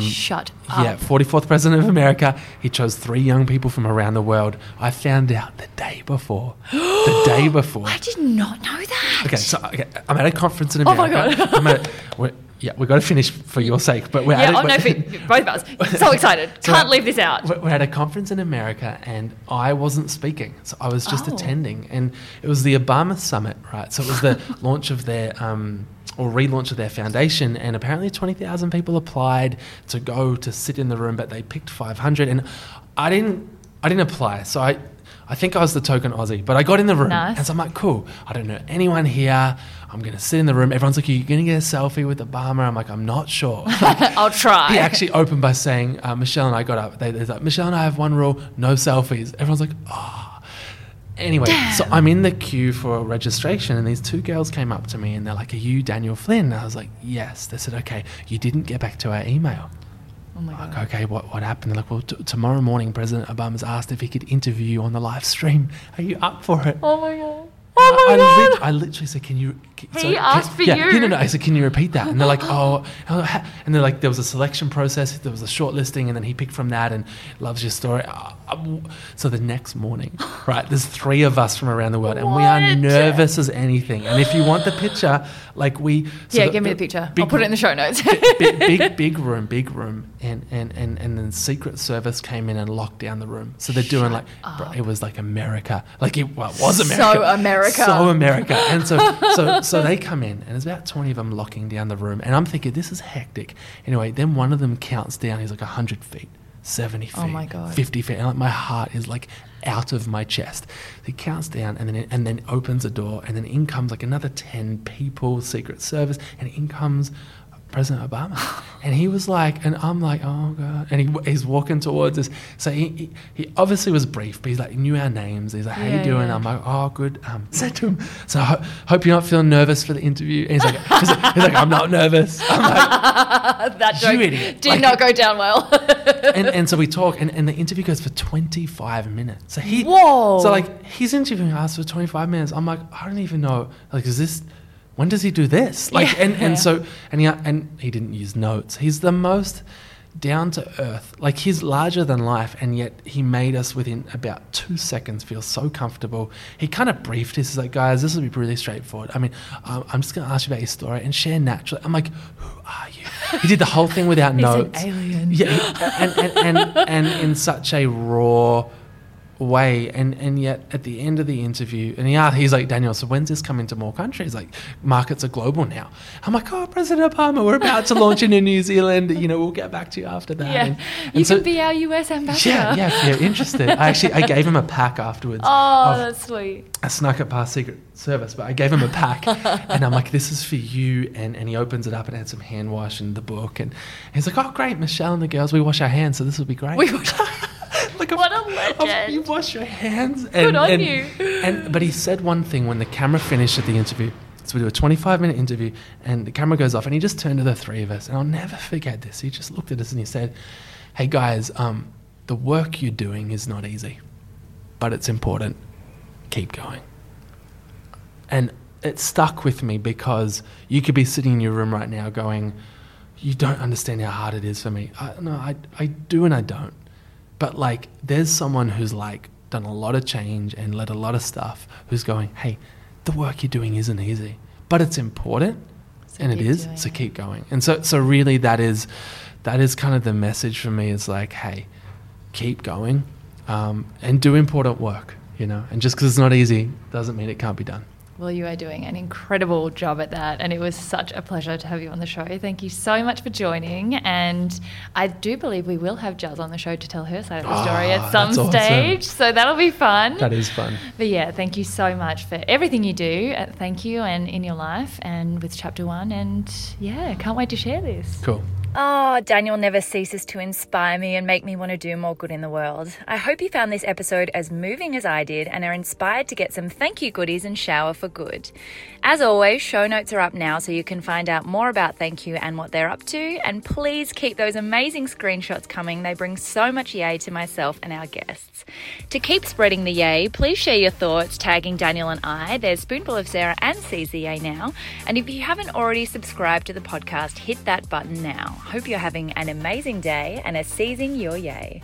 Shut up. Yeah, 44th President of America. He chose 3 young people from around the world. I found out the day before. The day before. I did not know that. Okay, I'm at a conference in America. Oh, my God. We've got to finish for your sake. But for both of us. So excited. Can't leave this out. We're at a conference in America and I wasn't speaking. So I was just attending. And it was the Obama Summit, right? So it was the launch of their... relaunch of their foundation, and apparently 20,000 people applied to go to sit in the room, but they picked 500, and I didn't apply, so I think I was the token Aussie, but I got in the room. Nice. And so I'm like, cool, I don't know anyone here, I'm going to sit in the room. Everyone's like, are you going to get a selfie with Obama? I'm like, I'm not sure. I'll try. He actually opened by saying, Michelle and I got up. They're like, Michelle and I have one rule, no selfies. Everyone's like, oh. Anyway, damn. So I'm in the queue for registration and these 2 girls came up to me and they're like, are you Daniel Flynn? And I was like, yes. They said, okay, you didn't get back to our email. Oh my God. Like, okay, what happened? They're like, well, tomorrow morning President Obama's asked if he could interview you on the live stream. Are you up for it? Oh my God. Oh my God. I literally said, he asked for you. No. I said, can you repeat that? And they're like, oh. And they're like, there was a selection process, there was a shortlisting, and then he picked from that and loves your story. So the next morning, right, there's 3 of us from around the world, and we are nervous as anything. And if you want the picture, give me the picture. I'll put it in the show notes. Big room. And then Secret Service came in and locked down the room. So they're doing it was like America. Like it was America. So America. And so they come in, and there's about 20 of them locking down the room. And I'm thinking, this is hectic. Anyway, then one of them counts down. He's like 100 feet, 70 feet, oh my God. 50 feet. And my heart is out of my chest. He counts down and then opens a door, and then in comes another 10 people, Secret Service, and in comes President Obama. And he was and I'm like, oh God. And he's walking towards us. So he obviously was brief, but he's he knew our names. He's like, how you doing? Yeah. I'm like, oh, good. Said to him, so I hope you're not feeling nervous for the interview. And he's like, I'm not nervous. I'm like, that joke did not go down well. and so we talk, and the interview goes for 25 minutes. So he's interviewing us for 25 minutes. I'm like, I don't even know, is this... when does he do this? He didn't use notes. He's the most down to earth. He's larger than life, and yet he made us within about 2 seconds feel so comfortable. He kind of briefed us. He's like, guys, this will be really straightforward. I mean, I'm just going to ask you about your story and share naturally. I'm like, who are you? He did the whole thing without notes. He's an alien. Yeah, and in such a raw way, and yet at the end of the interview, and he's like, Daniel, so when's this coming to more countries? Markets are global now. I'm like, oh, President Obama, we're about to launch into New Zealand. We'll get back to you after that. Yeah. And you could be our US ambassador. Yeah, if you're interested. I gave him a pack afterwards. Oh, that's sweet. I snuck it past Secret Service, but I gave him a pack, and I'm like, this is for you. And he opens it up and had some hand wash in the book, and he's like, oh, great, Michelle and the girls, we wash our hands, so this will be great. What a legend. You wash your hands. Good on you. But he said one thing when the camera finished at the interview. So we do a 25-minute interview, and the camera goes off, and he just turned to the 3 of us, and I'll never forget this. He just looked at us and he said, hey, guys, the work you're doing is not easy, but it's important. Keep going. And it stuck with me because you could be sitting in your room right now going, you don't understand how hard it is for me. I do and I don't. But like, there's someone who's like done a lot of change and led a lot of stuff who's going, hey, the work you're doing isn't easy, but it's important, and it is, so keep going. And so really that is kind of the message for me, is like, hey, keep going and do important work, you know, and just because it's not easy doesn't mean it can't be done. Well, you are doing an incredible job at that, and it was such a pleasure to have you on the show. Thank you so much for joining, and I do believe we will have Jazz on the show to tell her side of the story at some stage, so that'll be fun. That is fun. But yeah, thank you so much for everything you do. Thank you, and in your life and with Chapter One, and yeah, can't wait to share this. Cool. Oh, Daniel never ceases to inspire me and make me want to do more good in the world. I hope you found this episode as moving as I did and are inspired to get some thank you goodies and shower for good. As always, show notes are up now so you can find out more about Thank You and what they're up to. And please keep those amazing screenshots coming. They bring so much yay to myself and our guests. To keep spreading the yay, please share your thoughts, tagging Daniel and I. There's Spoonful of Sarah and Seize the Yay now. And if you haven't already subscribed to the podcast, hit that button now. Hope you're having an amazing day and are seizing your yay.